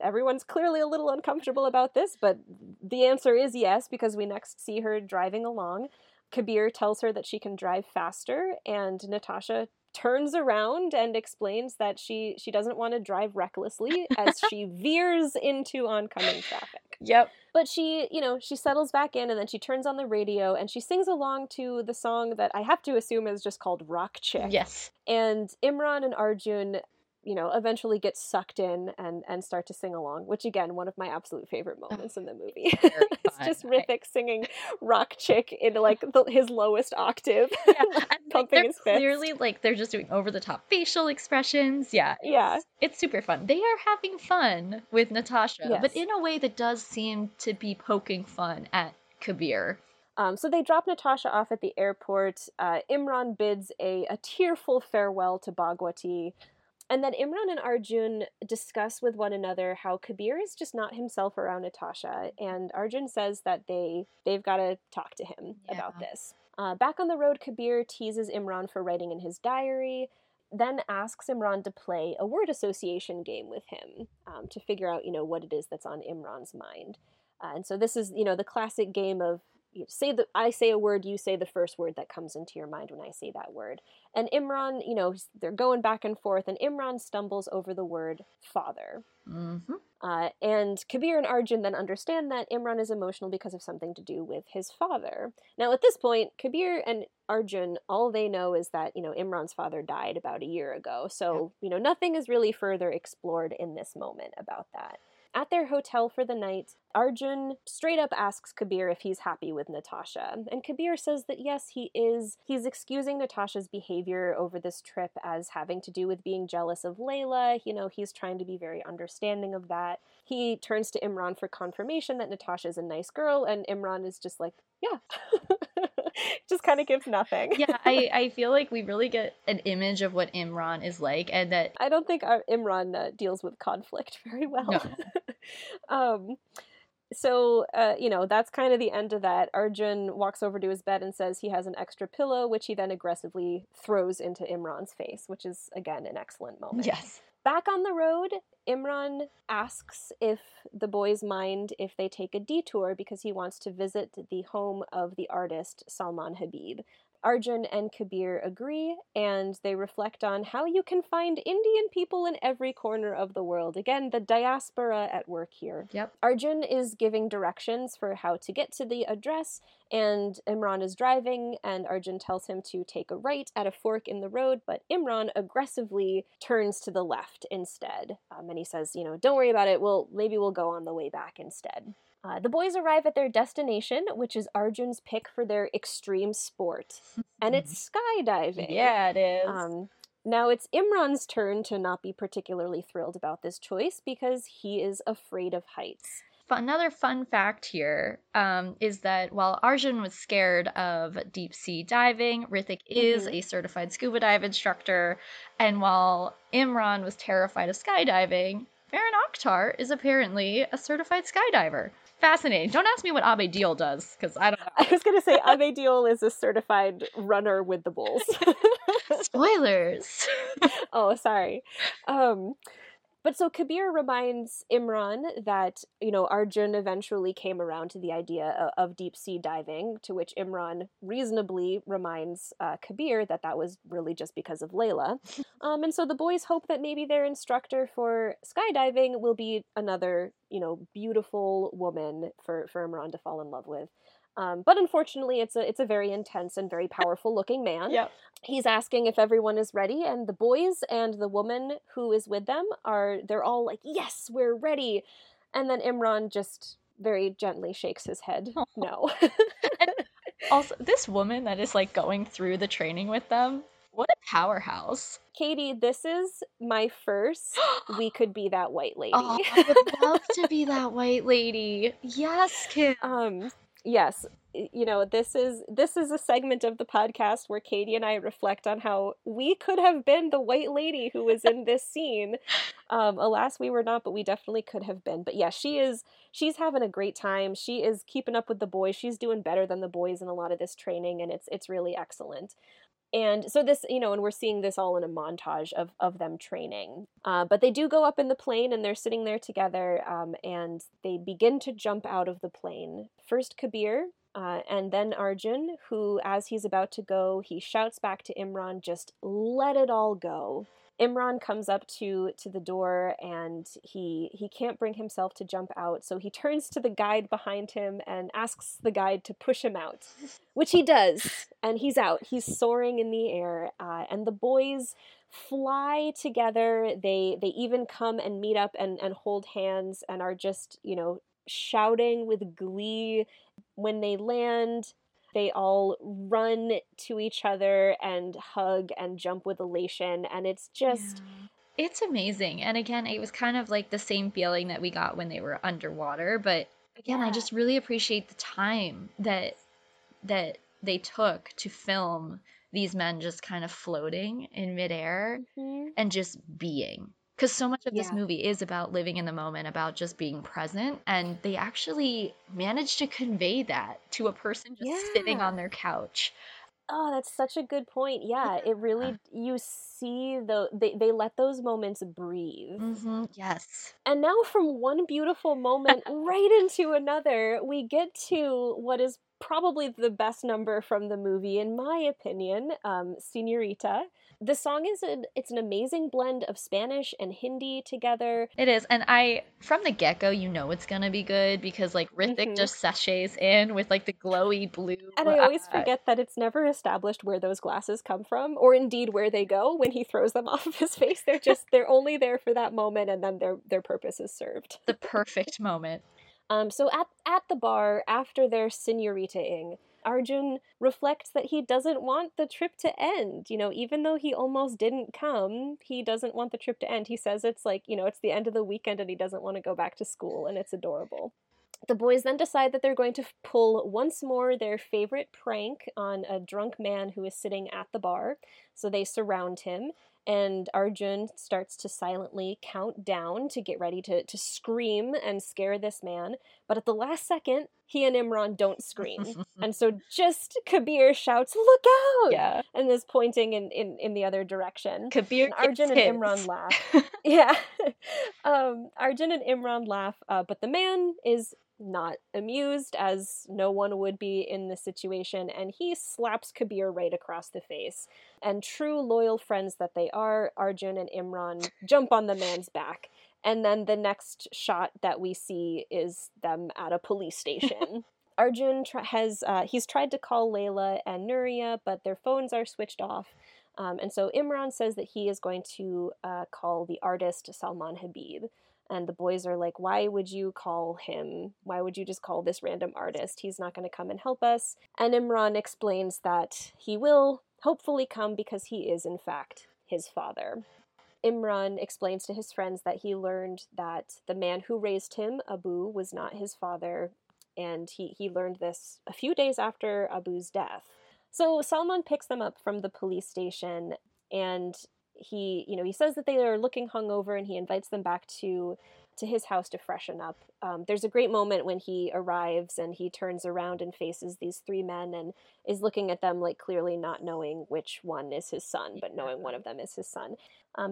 Everyone's clearly a little uncomfortable about this, but the answer is yes, because we next see her driving along. Kabir tells her that she can drive faster, and Natasha turns around and explains that she doesn't want to drive recklessly as she veers into oncoming traffic. Yep. But she settles back in, and then she turns on the radio and she sings along to the song that I have to assume is just called Rock Chick. Yes. And Imran and Arjun, you know, eventually get sucked in and start to sing along, which again, one of my absolute favorite moments in the movie. It's just Hrithik singing Rock Chick in like his lowest octave. Yeah. Pumping his fist. Clearly like they're just doing over the top facial expressions. Yeah. Yeah. It's super fun. They are having fun with Natasha, yes, but in a way that does seem to be poking fun at Kabir. So they drop Natasha off at the airport. Imran bids a tearful farewell to Bhagwati. And then Imran and Arjun discuss with one another how Kabir is just not himself around Natasha. And Arjun says that they've got to talk to him about this. Back on the road, Kabir teases Imran for writing in his diary, then asks Imran to play a word association game with him to figure out, you know, what it is that's on Imran's mind. And so this is, you know, the classic game of, I say a word, you say the first word that comes into your mind when I say that word. And Imran, you know, they're going back and forth, and Imran stumbles over the word father. Mm-hmm. And Kabir and Arjun then understand that Imran is emotional because of something to do with his father. Now, at this point, Kabir and Arjun, all they know is that, you know, Imran's father died about a year ago. So, you know, nothing is really further explored in this moment about that. At their hotel for the night, Arjun straight up asks Kabir if he's happy with Natasha. And Kabir says that yes, he is. He's excusing Natasha's behavior over this trip as having to do with being jealous of Layla. You know, he's trying to be very understanding of that. He turns to Imran for confirmation that Natasha's a nice girl, and Imran is just like, yeah. Just kind of gives nothing. Yeah, I feel like we really get an image of what Imran is like, and that I don't think our Imran deals with conflict very well. No. So, you know, that's kind of the end of that. Arjun walks over to his bed and says he has an extra pillow, which he then aggressively throws into Imran's face, which is, again, an excellent moment. Yes. Back on the road, Imran asks the boys mind if they take a detour because he wants to visit the home of the artist Salman Habib. Arjun and Kabir agree, and they reflect on how you can find Indian people in every corner of the world. Again, the diaspora at work here. Yep. Arjun is giving directions for how to get to the address, and Imran is driving, and Arjun tells him to take a right at a fork in the road, but Imran aggressively turns to the left instead. And he says, don't worry about it, maybe we'll go on the way back instead. The boys arrive at their destination, which is Arjun's pick for their extreme sport. And it's skydiving. Yeah, it is. Now it's Imran's turn to not be particularly thrilled about this choice because he is afraid of heights. Another fun fact here is that while Arjun was scared of deep sea diving, Hrithik is a certified scuba dive instructor. And while Imran was terrified of skydiving, Farhan Akhtar is apparently a certified skydiver. Fascinating. Don't ask me what Abhay Deol does, because I don't know. I was going to say, Abhay Deol is a certified runner with the bulls. Spoilers! Oh, sorry. But so Kabir reminds Imran that, Arjun eventually came around to the idea of deep sea diving, to which Imran reasonably reminds Kabir that was really just because of Layla. And so the boys hope that maybe their instructor for skydiving will be another, beautiful woman for Imran to fall in love with. But unfortunately, it's a very intense and very powerful-looking man. Yep. He's asking if everyone is ready, and the boys and the woman who is with them they're all like, yes, we're ready. And then Imran just very gently shakes his head, no. And also, this woman that is, going through the training with them, what a powerhouse. Katie, this is my first We Could Be That White Lady. Oh, I would love to be that white lady. Yes, Kim. Yes, this is a segment of the podcast where Katie and I reflect on how we could have been the white lady who was in this scene. Alas, we were not, but we definitely could have been. But yeah, she's having a great time. She is keeping up with the boys. She's doing better than the boys in a lot of this training, and it's really excellent. And so this, and we're seeing this all in a montage of them training. But they do go up in the plane, and they're sitting there together, and they begin to jump out of the plane. First Kabir, and then Arjun, who, as he's about to go, he shouts back to Imran, just let it all go. Imran comes up to the door, and he can't bring himself to jump out, so he turns to the guide behind him and asks the guide to push him out, which he does, and he's out. He's soaring in the air, and the boys fly together. They even come and meet up and hold hands and are just, shouting with glee. When they land, they all run to each other and hug and jump with elation. And it's just... Yeah. It's amazing. And again, it was kind of the same feeling that we got when they were underwater. But again, yeah. I just really appreciate the time that they took to film these men just kind of floating in midair and just being. Because so much of this movie is about living in the moment, about just being present, and they actually managed to convey that to a person just sitting on their couch. Oh, that's such a good point. Yeah, it really, you see, they let those moments breathe. Mm-hmm. Yes. And now from one beautiful moment right into another, we get to what is probably the best number from the movie, in my opinion, Senorita. The song it's an amazing blend of Spanish and Hindi together. It is. And from the get-go, it's going to be good because Hrithik just sachets in with the glowy blue. And I always forget that it's never established where those glasses come from, or indeed where they go when he throws them off of his face. They're only there for that moment, and then their purpose is served. The perfect moment. So at the bar, after their senorita-ing, Arjun reflects that he doesn't want the trip to end. Even though he almost didn't come, he doesn't want the trip to end. He says it's it's the end of the weekend and he doesn't want to go back to school, and it's adorable. The boys then decide that they're going to pull once more their favorite prank on a drunk man who is sitting at the bar. So they surround him, and Arjun starts to silently count down to get ready to scream and scare this man. But at the last second, he and Imran don't scream. And so just Kabir shouts, "Look out!" Yeah. And is pointing in the other direction. Kabir and Arjun and Imran laugh. Yeah. Arjun and Imran laugh, but the man is not amused, as no one would be in this situation, and he slaps Kabir right across the face. And true loyal friends that they are, Arjun and Imran jump on the man's back. And then the next shot that we see is them at a police station. Arjun he's tried to call Layla and Nuria, but their phones are switched off. And so Imran says that he is going to call the artist Salman Habib. And the boys are like, why would you call him? Why would you just call this random artist? He's not going to come and help us. And Imran explains that he will hopefully come because he is, in fact, his father. Imran explains to his friends that he learned that the man who raised him, Abu, was not his father. And he learned this a few days after Abu's death. So Salman picks them up from the police station, and he says that they are looking hungover, and he invites them back to his house to freshen up. There's a great moment when he arrives and he turns around and faces these three men and is looking at them, like, clearly not knowing which one is his son, but knowing one of them is his son.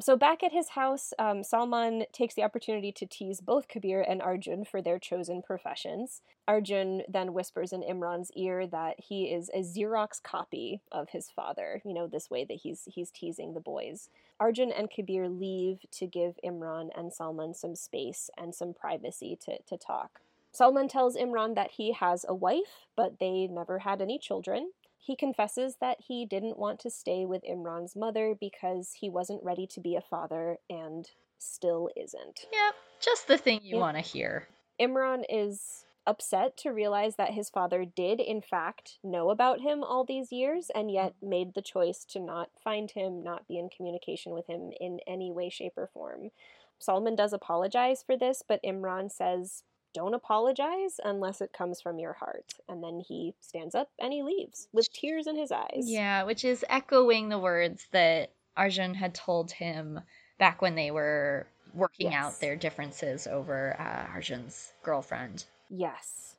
So back at his house, Salman takes the opportunity to tease both Kabir and Arjun for their chosen professions. Arjun then whispers in Imran's ear that he is a Xerox copy of his father, this way that he's teasing the boys. Arjun and Kabir leave to give Imran and Salman some space and some privacy to talk. Salman tells Imran that he has a wife, but they never had any children. He confesses that he didn't want to stay with Imran's mother because he wasn't ready to be a father, and still isn't. Yep, just the thing you want to hear. Imran is upset to realize that his father did, in fact, know about him all these years, and yet made the choice to not find him, not be in communication with him in any way, shape, or form. Salman does apologize for this, but Imran says, "Don't apologize unless it comes from your heart." And then he stands up and he leaves with tears in his eyes. Yeah, which is echoing the words that Arjun had told him back when they were working out their differences over Arjun's girlfriend. Yes.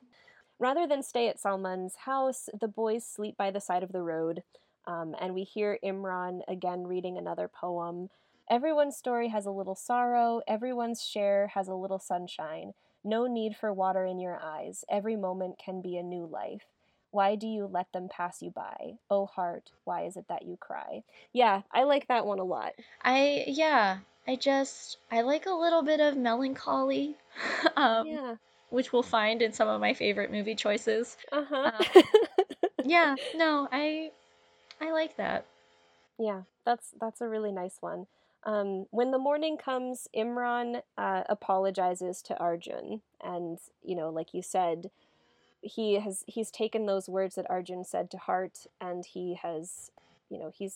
Rather than stay at Salman's house, the boys sleep by the side of the road. And we hear Imran again reading another poem. Everyone's story has a little sorrow. Everyone's share has a little sunshine. No need for water in your eyes. Every moment can be a new life. Why do you let them pass you by? Oh, heart, why is it that you cry? Yeah, I like that one a lot. I like a little bit of melancholy, which we'll find in some of my favorite movie choices. I like that. Yeah, that's a really nice one. When the morning comes, Imran apologizes to Arjun, and like you said, he's taken those words that Arjun said to heart, and he has,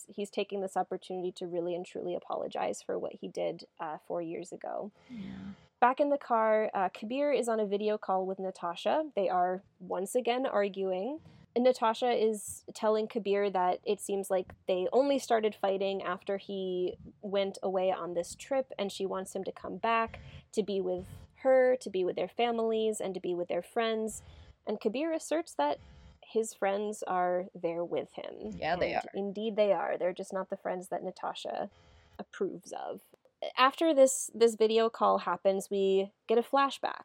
he's taking this opportunity to really and truly apologize for what he did 4 years ago. Yeah. Back in the car, Kabir is on a video call with Natasha. They are once again arguing. And Natasha is telling Kabir that it seems like they only started fighting after he went away on this trip, and she wants him to come back to be with her, to be with their families, and to be with their friends. And Kabir asserts that his friends are there with him. Yeah, they are. Indeed they are. They're just not the friends that Natasha approves of. After this video call happens, we get a flashback.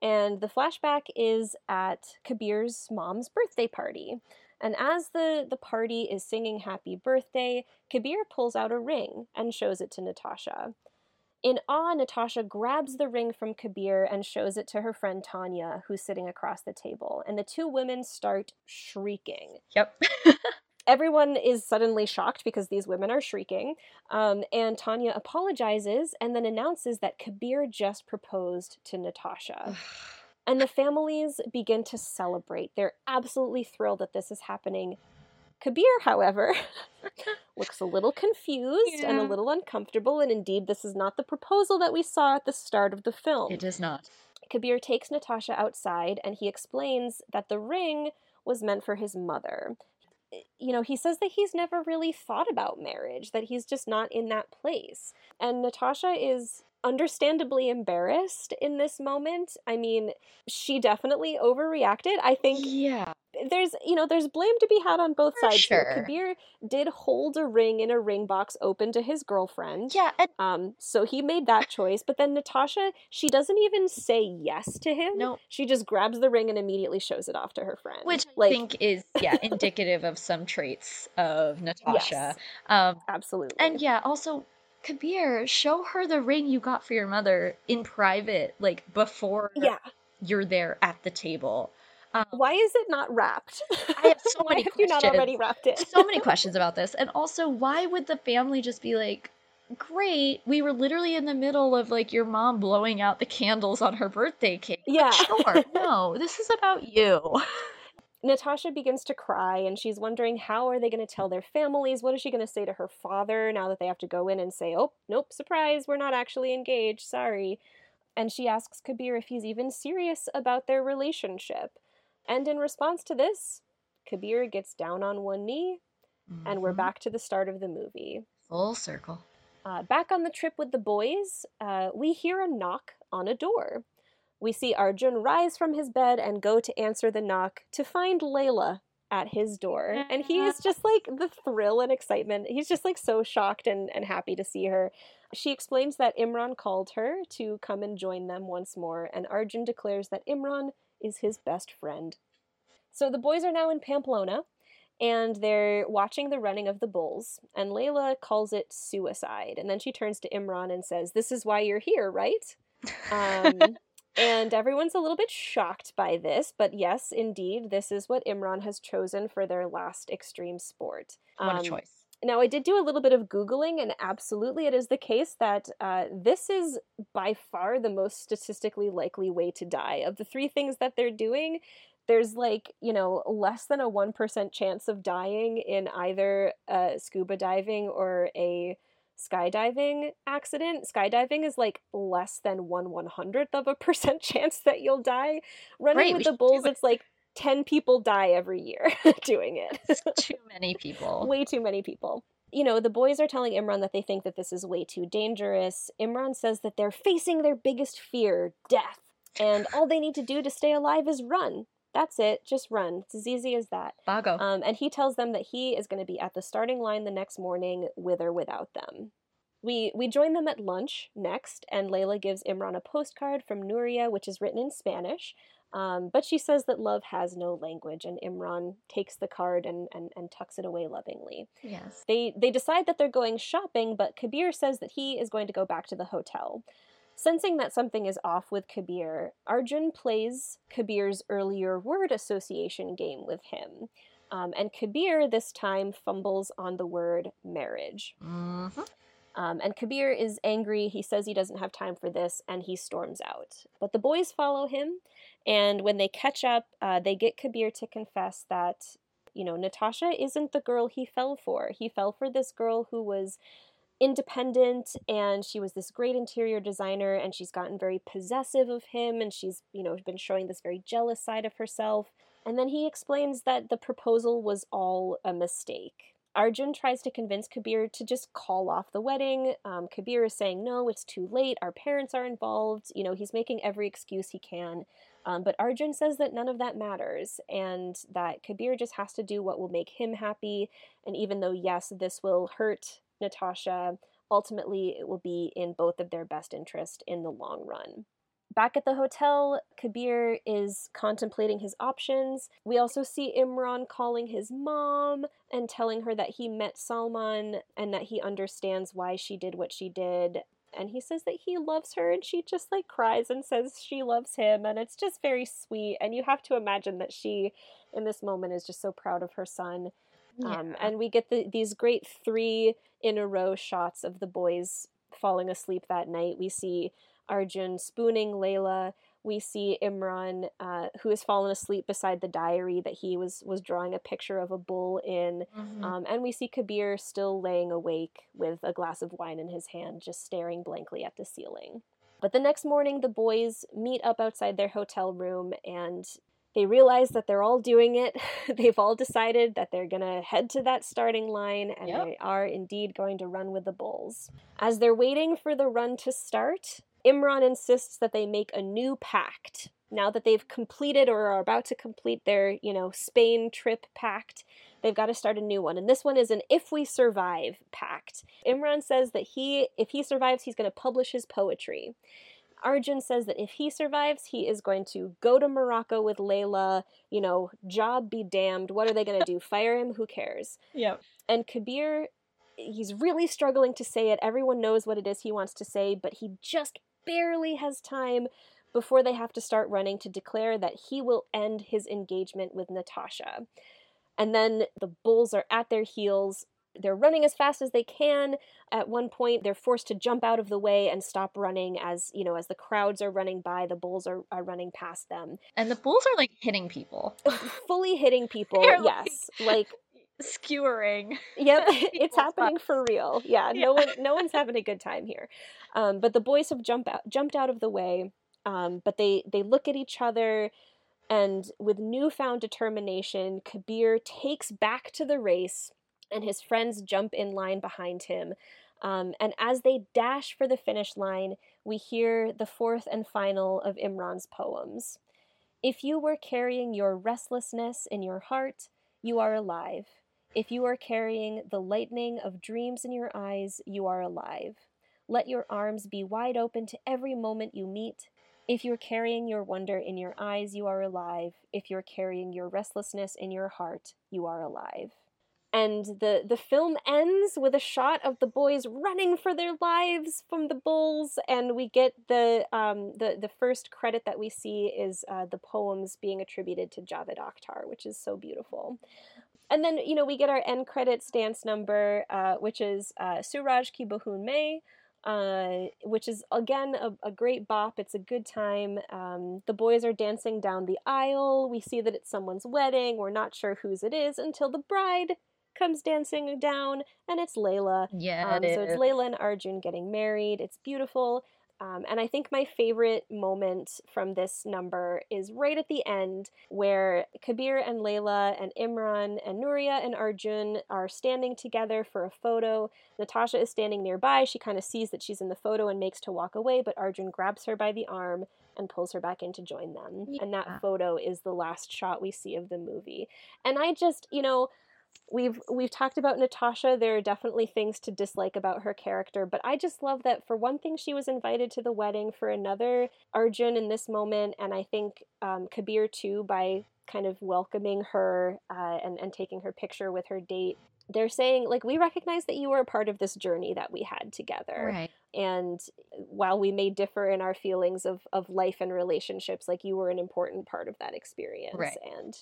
And the flashback is at Kabir's mom's birthday party. And as the party is singing happy birthday, Kabir pulls out a ring and shows it to Natasha. In awe, Natasha grabs the ring from Kabir and shows it to her friend Tanya, who's sitting across the table. And the two women start shrieking. Yep. Everyone is suddenly shocked because these women are shrieking. And Tanya apologizes and then announces that Kabir just proposed to Natasha. And the families begin to celebrate. They're absolutely thrilled that this is happening. Kabir, however, looks a little confused and a little uncomfortable. And indeed, this is not the proposal that we saw at the start of the film. It is not. Kabir takes Natasha outside and he explains that the ring was meant for his mother. you know, he says that he's never really thought about marriage, that he's just not in that place. And Natasha is understandably embarrassed in this moment. I mean, she definitely overreacted. I think there's blame to be had on both sides. Sure. Kabir did hold a ring in a ring box open to his girlfriend. Yeah. So he made that choice. But then Natasha, she doesn't even say yes to him. No. She just grabs the ring and immediately shows it off to her friend. Which I think is, indicative of some traits of Natasha. Yes, absolutely. And also, Kabir, show her the ring you got for your mother in private, before you're there at the table. Why is it not wrapped? I have so many questions. Why have you not already wrapped it? So many questions about this. And also, why would the family just be like, great, we were literally in the middle of, your mom blowing out the candles on her birthday cake. Yeah. Sure, no, this is about you. Natasha begins to cry, and she's wondering, how are they going to tell their families? What is she going to say to her father now that they have to go in and say, oh, nope, surprise, we're not actually engaged, sorry. And she asks Kabir if he's even serious about their relationship. And in response to this, Kabir gets down on one knee, and we're back to the start of the movie. Full circle. Back on the trip with the boys, we hear a knock on a door. We see Arjun rise from his bed and go to answer the knock to find Layla at his door. And he is just the thrill and excitement. He's just so shocked and happy to see her. She explains that Imran called her to come and join them once more. And Arjun declares that Imran is his best friend. So the boys are now in Pamplona and they're watching the running of the bulls. And Layla calls it suicide. And then she turns to Imran and says, "This is why you're here, right?" And everyone's a little bit shocked by this, but yes, indeed, this is what Imran has chosen for their last extreme sport. What a choice. Now, I did do a little bit of Googling, and absolutely it is the case that this is by far the most statistically likely way to die. Of the three things that they're doing, there's less than a 1% chance of dying in either scuba diving or a skydiving accident. Skydiving is less than 1/100th of a percent chance that you'll die. Running with the bulls, it's 10 people die every year doing it. It's too many people. Way too many people. The boys are telling Imran that they think that this is way too dangerous. Imran says that they're facing their biggest fear, death. And all they need to do to stay alive is run. That's it. Just run. It's as easy as that. Bago. And he tells them that he is going to be at the starting line the next morning, with or without them. We join them at lunch next, and Layla gives Imran a postcard from Nuria, which is written in Spanish. But she says that love has no language, and Imran takes the card and tucks it away lovingly. Yes. They decide that they're going shopping, but Kabir says that he is going to go back to the hotel. Sensing that something is off with Kabir, Arjun plays Kabir's earlier word association game with him. And Kabir this time fumbles on the word marriage. Mm-hmm. And Kabir is angry. He says he doesn't have time for this, and he storms out. But the boys follow him, and when they catch up, they get Kabir to confess that, Natasha isn't the girl he fell for. He fell for this girl who was independent, and she was this great interior designer, and she's gotten very possessive of him, and she's, been showing this very jealous side of herself. And then he explains that the proposal was all a mistake. Arjun tries to convince Kabir to just call off the wedding. Kabir is saying, no, it's too late, our parents are involved. He's making every excuse he can. But Arjun says that none of that matters, and that Kabir just has to do what will make him happy. And even though, yes, this will hurt Natasha, ultimately it will be in both of their best interest in the long run. Back at the hotel, Kabir is contemplating his options. We also see Imran calling his mom and telling her that he met Salman and that he understands why she did what she did. And he says that he loves her, and she just cries and says she loves him, and it's just very sweet. And you have to imagine that she, in this moment, is just so proud of her son. Yeah. And we get these great 3-in-a-row shots of the boys falling asleep that night. We see Arjun spooning Layla. We see Imran, who has fallen asleep beside the diary that he was drawing a picture of a bull in. Mm-hmm. And we see Kabir still laying awake with a glass of wine in his hand, just staring blankly at the ceiling. But the next morning, the boys meet up outside their hotel room, and They realize that they're all doing it. They've all decided that they're going to head to that starting line, and they are indeed going to run with the bulls. As they're waiting for the run to start, Imran insists that they make a new pact. Now that they've completed or are about to complete their, Spain trip pact, they've got to start a new one. And this one is an if we survive pact. Imran says that if he survives, he's going to publish his poetry. Arjun says that if he survives, he is going to go to Morocco with Layla, job be damned. What are they going to do? Fire him? Who cares? Yeah. And Kabir, he's really struggling to say it. Everyone knows what it is he wants to say, but he just barely has time before they have to start running to declare that he will end his engagement with Natasha. And then the bulls are at their heels. They're running as fast as they can. At one point, they're forced to jump out of the way and stop running as the crowds are running by, the bulls are running past them. And the bulls are, hitting people. Fully hitting people, yes. Skewering. Yep, it's happening for real. Yeah, no one's having a good time here. But the boys have jumped out of the way, but they look at each other. And with newfound determination, Kabir takes back to the race, and his friends jump in line behind him. And as they dash for the finish line, we hear the fourth and final of Imran's poems. If you were carrying your restlessness in your heart, you are alive. If you are carrying the lightning of dreams in your eyes, you are alive. Let your arms be wide open to every moment you meet. If you're carrying your wonder in your eyes, you are alive. If you're carrying your restlessness in your heart, you are alive. And the film ends with a shot of the boys running for their lives from the bulls, and we get the first credit that we see is the poems being attributed to Javed Akhtar, which is so beautiful. And then, we get our end credits dance number, which is Suraj Ki Bohun Mei, which is, again, a great bop. It's a good time. The boys are dancing down the aisle. We see that it's someone's wedding. We're not sure whose it is until the bride comes dancing down, and it's Layla. Yeah, so it's Layla and Arjun getting married. It's beautiful. And I think my favorite moment from this number is right at the end, where Kabir and Layla and Imran and Nuria and Arjun are standing together for a photo. Natasha is standing nearby. She kind of sees that she's in the photo and makes to walk away, but Arjun grabs her by the arm and pulls her back in to join them. Yeah. And that photo is the last shot we see of the movie. And I just, We've talked about Natasha. There are definitely things to dislike about her character, but I just love that for one thing she was invited to the wedding, for another Arjun in this moment, and I think Kabir too, by kind of welcoming her and taking her picture with her date. They're saying, we recognize that you were a part of this journey that we had together. Right. And while we may differ in our feelings of life and relationships, you were an important part of that experience. Right. And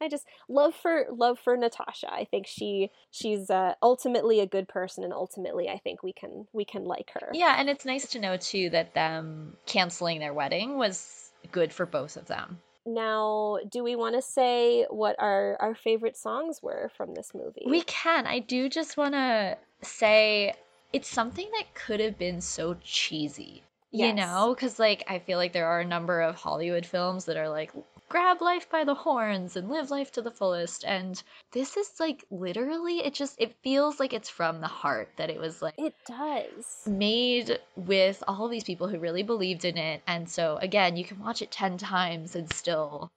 I just love for Natasha. I think she's ultimately a good person, and ultimately I think we can like her. Yeah, and it's nice to know too that them canceling their wedding was good for both of them. Now, do we want to say what our favorite songs were from this movie? We can. I do just want to say it's something that could have been so cheesy, Because, I feel like there are a number of Hollywood films that are grab life by the horns and live life to the fullest. And this is literally, it feels like it's from the heart, that it was it does, made with all of these people who really believed in it. And so again, you can watch it 10 times and still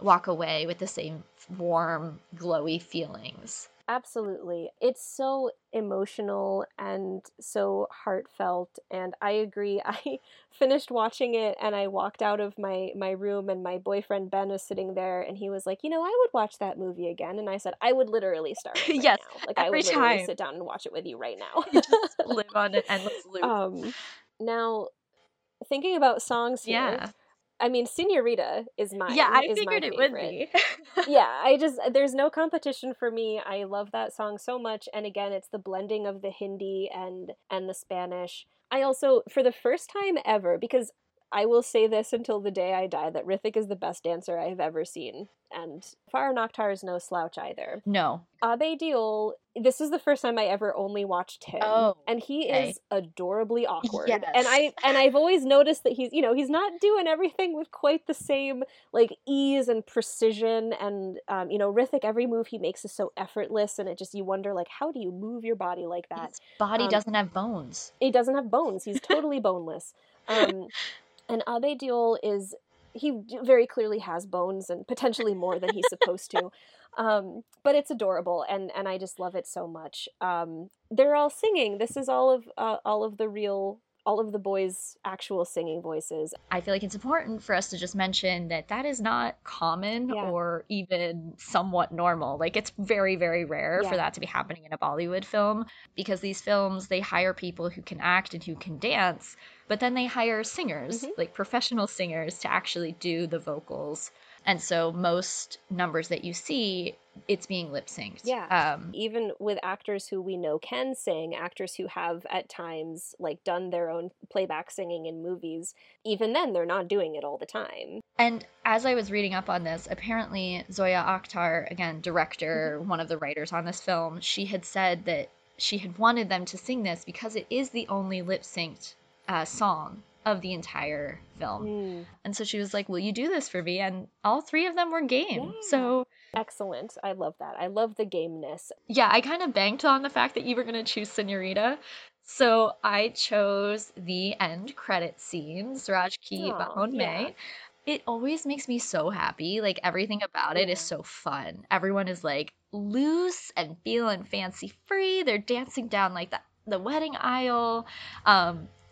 walk away with the same warm, glowy feelings. Absolutely. It's so emotional and so heartfelt, and I agree. I finished watching it and I walked out of my room, and my boyfriend Ben was sitting there, and he was like, I would watch that movie again. And I said, I would literally start it right yes, now. I would literally sit down and watch it with you right now. Just live on an endless loop. Now, thinking about songs here. Yeah. I mean, Senorita is mine. Yeah, I figured it would be. Yeah, there's no competition for me. I love that song so much. And again, it's the blending of the Hindi and the Spanish. I also, for the first time ever, because I will say this until the day I die, that Hrithik is the best dancer I have ever seen. And Farhan Akhtar is no slouch either. No. Abhay Deol, this is the first time I ever only watched him. Oh, and he is adorably awkward. Yes. And I've always noticed that he's, you know, he's not doing everything with quite the same like ease and precision. And, you know, Hrithik, every move he makes is so effortless. And it just, you wonder, like, how do you move your body like that? His body doesn't have bones. It doesn't have bones. He's totally boneless. And Abhay Deol is... He very clearly has bones, and potentially more than he's supposed to. But it's adorable, and I just love it so much. They're all singing. This is all of the boys' actual singing voices. I feel like it's important for us to just mention that is not common or even somewhat normal. Like, it's very, very rare for that to be happening in a Bollywood film, because these films, they hire people who can act and who can dance, but then they hire singers, like professional singers, to actually do the vocals. And so most numbers that you see, it's being lip-synced. Yeah. Even with actors who we know can sing, actors who have at times like done their own playback singing in movies, even then they're not doing it all the time. And as I was reading up on this, apparently Zoya Akhtar, again, director, one of the writers on this film, she had said that she had wanted them to sing this because it is the only lip-synced song of the entire film. And so she was like, will you do this for me? And all three of them were game. So excellent. I love that. I love the gameness. Yeah, I kind of banked on the fact that you were going to choose Senorita, so I chose the end credit scene, Suraj Ki Bohun Mei. It always makes me so happy. Like, everything about it is so fun. Everyone is like loose and feeling fancy free. They're dancing down like the wedding aisle.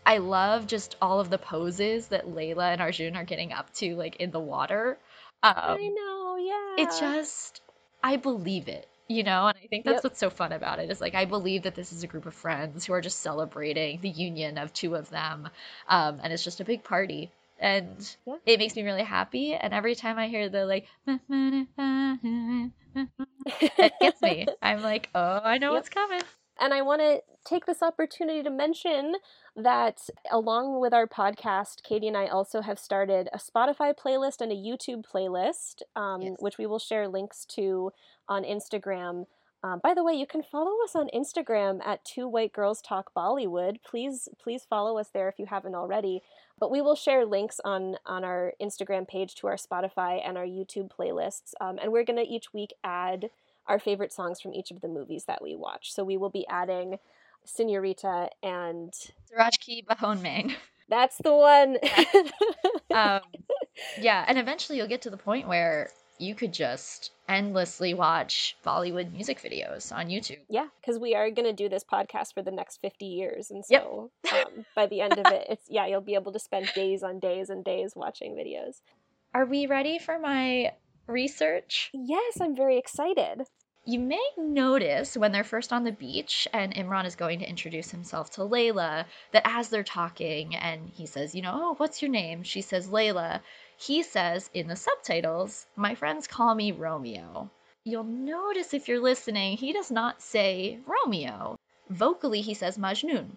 I love just all of the poses that Layla and Arjun are getting up to, like, in the water. I know, yeah. It's just, I believe it, you know? And I think that's what's so fun about it is, like, I believe that this is a group of friends who are just celebrating the union of two of them. And it's just a big party. And it makes me really happy. And every time I hear the, like, it gets me. I'm like, oh, I know what's coming. And I want to take this opportunity to mention that along with our podcast, Katie and I also have started a Spotify playlist and a YouTube playlist, which we will share links to on Instagram. By the way, you can follow us on Instagram at Two White Girls Talk Bollywood. Please follow us there if you haven't already. But we will share links on our Instagram page to our Spotify and our YouTube playlists. And we're going to each week add our favorite songs from each of the movies that we watch. So we will be adding Senorita and... Suraj Ki Bohun Mei. That's the one. And eventually you'll get to the point where you could just endlessly watch Bollywood music videos on YouTube. Yeah, because we are going to do this podcast for the next 50 years. And so by the end of it, you'll be able to spend days on days and days watching videos. Are we ready for my... research? Yes, I'm very excited. You may notice when they're first on the beach and Imran is going to introduce himself to Layla that as they're talking and he says, you know, oh, what's your name? She says Layla. He says in the subtitles, my friends call me Romeo. You'll notice if you're listening, he does not say Romeo. Vocally, he says Majnun.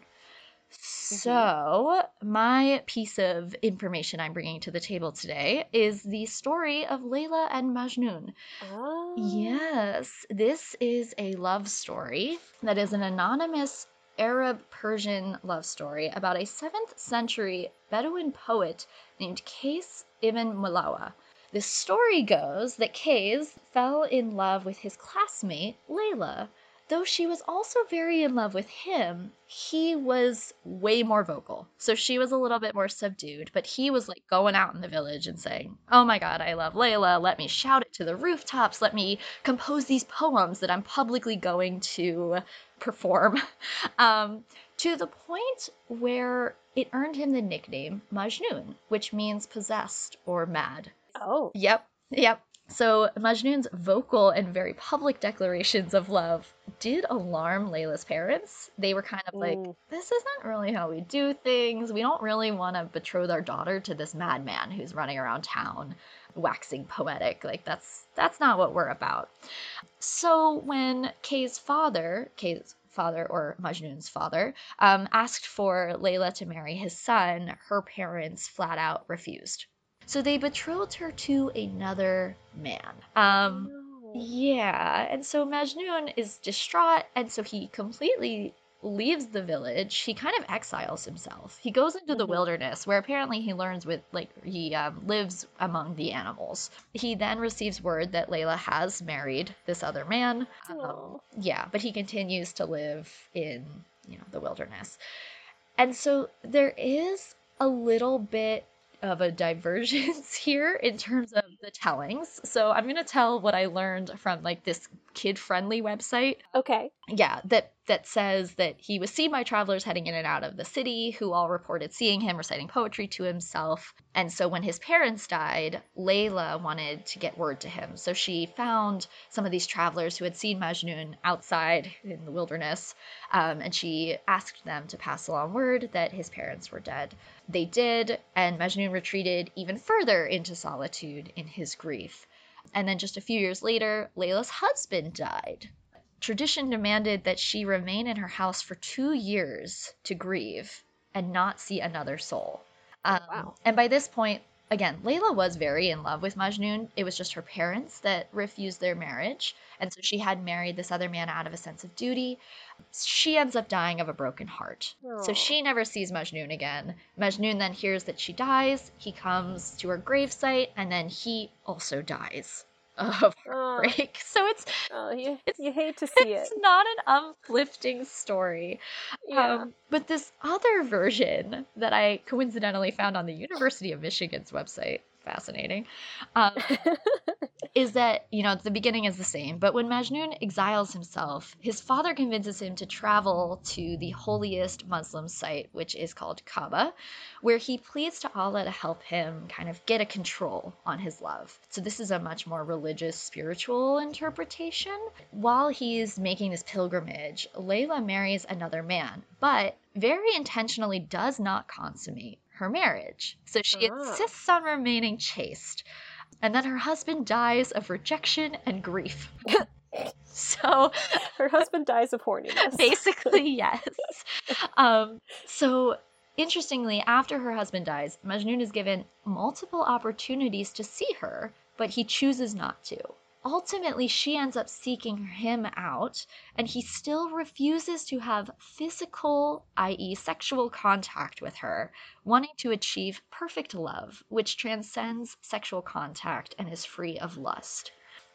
So my piece of information I'm bringing to the table today is the story of Layla and Majnun. Oh. Yes, this is a love story that is an anonymous Arab-Persian love story about a 7th century Bedouin poet named Kays ibn Mulawa. The story goes that Kays fell in love with his classmate, Layla. Though she was also very in love with him, he was way more vocal. So she was a little bit more subdued, but he was like going out in the village and saying, oh my God, I love Layla. Let me shout it to the rooftops. Let me compose these poems that I'm publicly going to perform. To the point where it earned him the nickname Majnun, which means possessed or mad. Oh. Yep. So Majnun's vocal and very public declarations of love did alarm Layla's parents. They were kind of like, this isn't really how we do things. We don't really want to betroth our daughter to this madman who's running around town waxing poetic. Like, that's not what we're about. So when Kay's father, Kay's father, or Majnun's father, asked for Layla to marry his son, her parents flat out refused. So they betrothed her to another man. Yeah, and so Majnun is distraught, and so he completely leaves the village. He kind of exiles himself. He goes into the wilderness, where apparently he learns with, like, he lives among the animals. He then receives word that Layla has married this other man. Yeah, but he continues to live in, you know, the wilderness. And so there is a little bit of a divergence here in terms of the tellings. So I'm going to tell what I learned from, like, this kid-friendly website. Okay. Yeah, that says that he was seen by travelers heading in and out of the city, who all reported seeing him reciting poetry to himself. And so when his parents died, Layla wanted to get word to him. So she found some of these travelers who had seen Majnun outside in the wilderness, and she asked them to pass along word that his parents were dead. They did, and Majnun retreated even further into solitude in his grief. And then just a few years later, Layla's husband died. Tradition demanded that she remain in her house for 2 years to grieve and not see another soul. Wow. And by this point, again, Layla was very in love with Majnun. It was just her parents that refused their marriage. And so she had married this other man out of a sense of duty. She ends up dying of a broken heart. Aww. So she never sees Majnun again. Majnun then hears that she dies. He comes to her gravesite, and then he also dies of heartbreak. So you hate to see it's not an uplifting story. Yeah. But this other version that I coincidentally found on the University of Michigan's website, fascinating, is that, you know, the beginning is the same, but when Majnun exiles himself, his father convinces him to travel to the holiest Muslim site, which is called Kaaba, where he pleads to Allah to help him kind of get a control on his love. So this is a much more religious, spiritual interpretation. While he's making this pilgrimage, Layla marries another man, but very intentionally does not consummate her marriage. So she insists on remaining chaste. And then her husband dies of rejection and grief. So her husband dies of horniness. Basically, yes. So interestingly, after her husband dies, Majnun is given multiple opportunities to see her, but he chooses not to. Ultimately, she ends up seeking him out, and he still refuses to have physical, i.e. sexual contact with her, wanting to achieve perfect love, which transcends sexual contact and is free of lust.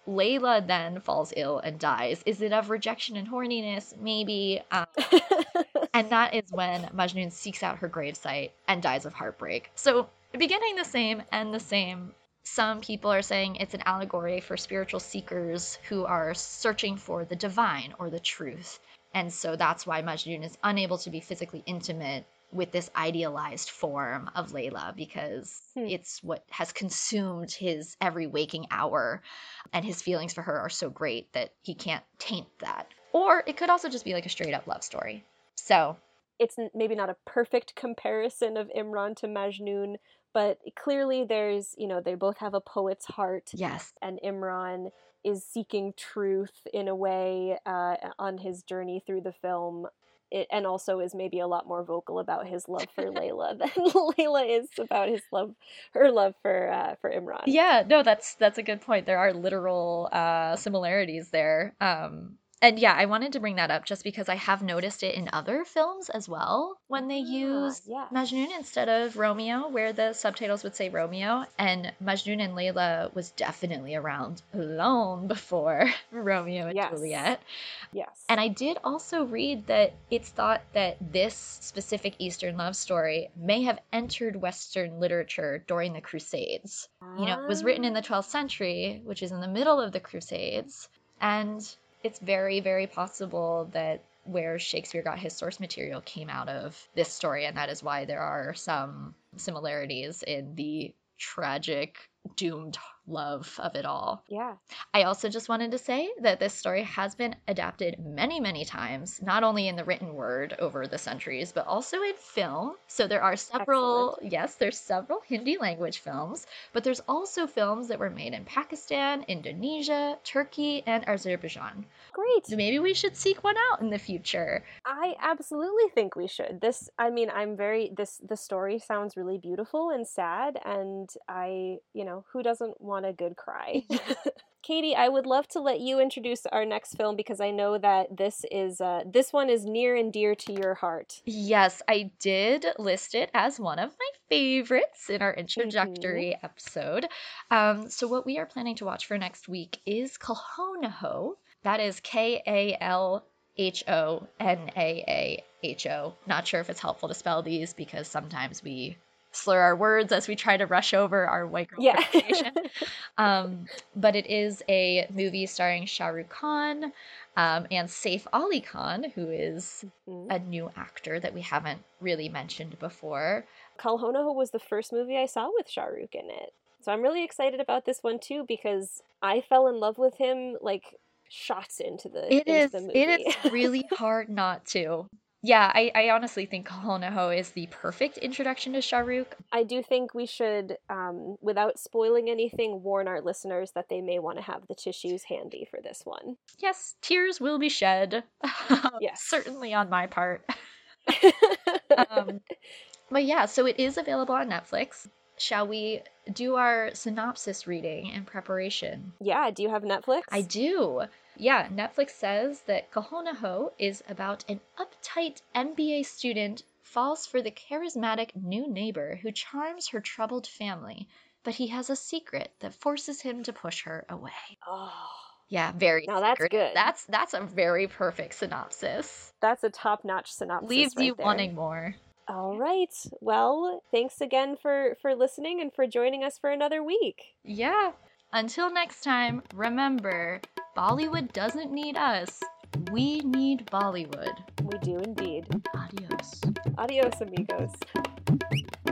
Layla then falls ill and dies. Is it of rejection and horniness? Maybe. And that is when Majnun seeks out her gravesite and dies of heartbreak. So beginning the same, end the same. Some people are saying it's an allegory for spiritual seekers who are searching for the divine or the truth. And so that's why Majnun is unable to be physically intimate with this idealized form of Layla, because it's what has consumed his every waking hour, and his feelings for her are so great that he can't taint that. Or it could also just be like a straight up love story. So it's maybe not a perfect comparison of Imran to Majnun, but clearly there's, you know, they both have a poet's heart. Yes. And Imran is seeking truth in a way on his journey through the film. And also is maybe a lot more vocal about his love for Layla than Layla is about her love for Imran. Yeah, no, that's a good point. There are literal similarities there. And yeah, I wanted to bring that up just because I have noticed it in other films as well, when they use Majnun instead of Romeo, where the subtitles would say Romeo. And Majnun and Layla was definitely around long before Romeo and Juliet. Yes. And I did also read that it's thought that this specific Eastern love story may have entered Western literature during the Crusades. You know, it was written in the 12th century, which is in the middle of the Crusades. And it's very, very possible that where Shakespeare got his source material came out of this story, and that is why there are some similarities in the tragic doomed love of it all. Yeah. I also just wanted to say that this story has been adapted many, many times, not only in the written word over the centuries, but also in film. So there are several, there's several Hindi language films, but there's also films that were made in Pakistan, Indonesia, Turkey, and Azerbaijan. Great. So maybe we should seek one out in the future. I absolutely think we should. The story sounds really beautiful and sad, and who doesn't want a good cry? Katie, I would love to let you introduce our next film, because I know that this one is near and dear to your heart. Yes, I did list it as one of my favorites in our introductory episode. So what we are planning to watch for next week is Kal Ho Naa Ho. That is Kalhonaho. Not sure if it's helpful to spell these, because sometimes we slur our words as we try to rush over our white girl pronunciation. But it is a movie starring Shah Rukh Khan and Saif Ali Khan, who is a new actor that we haven't really mentioned before. Kal Ho Naa Ho was the first movie I saw with Shah Rukh in it. So I'm really excited about this one too, because I fell in love with him like shots into the movie. It is really hard not to. Yeah, I honestly think Kal Ho Naa Ho is the perfect introduction to Shah Rukh. I do think we should, without spoiling anything, warn our listeners that they may want to have the tissues handy for this one. Yes, tears will be shed. Yes. Certainly on my part. But yeah, so it is available on Netflix. Shall we do our synopsis reading in preparation? Yeah, do you have Netflix? I do. Yeah, Netflix says that Kal Ho Naa Ho is about an uptight MBA student falls for the charismatic new neighbor who charms her troubled family, but he has a secret that forces him to push her away. Oh. Yeah, very. Now that's good. That's a very perfect synopsis. That's a top-notch synopsis. Leaves you wanting more. All right. Well, thanks again for listening and for joining us for another week. Yeah. Until next time, remember, Bollywood doesn't need us. We need Bollywood. We do indeed. Adios. Adios, amigos.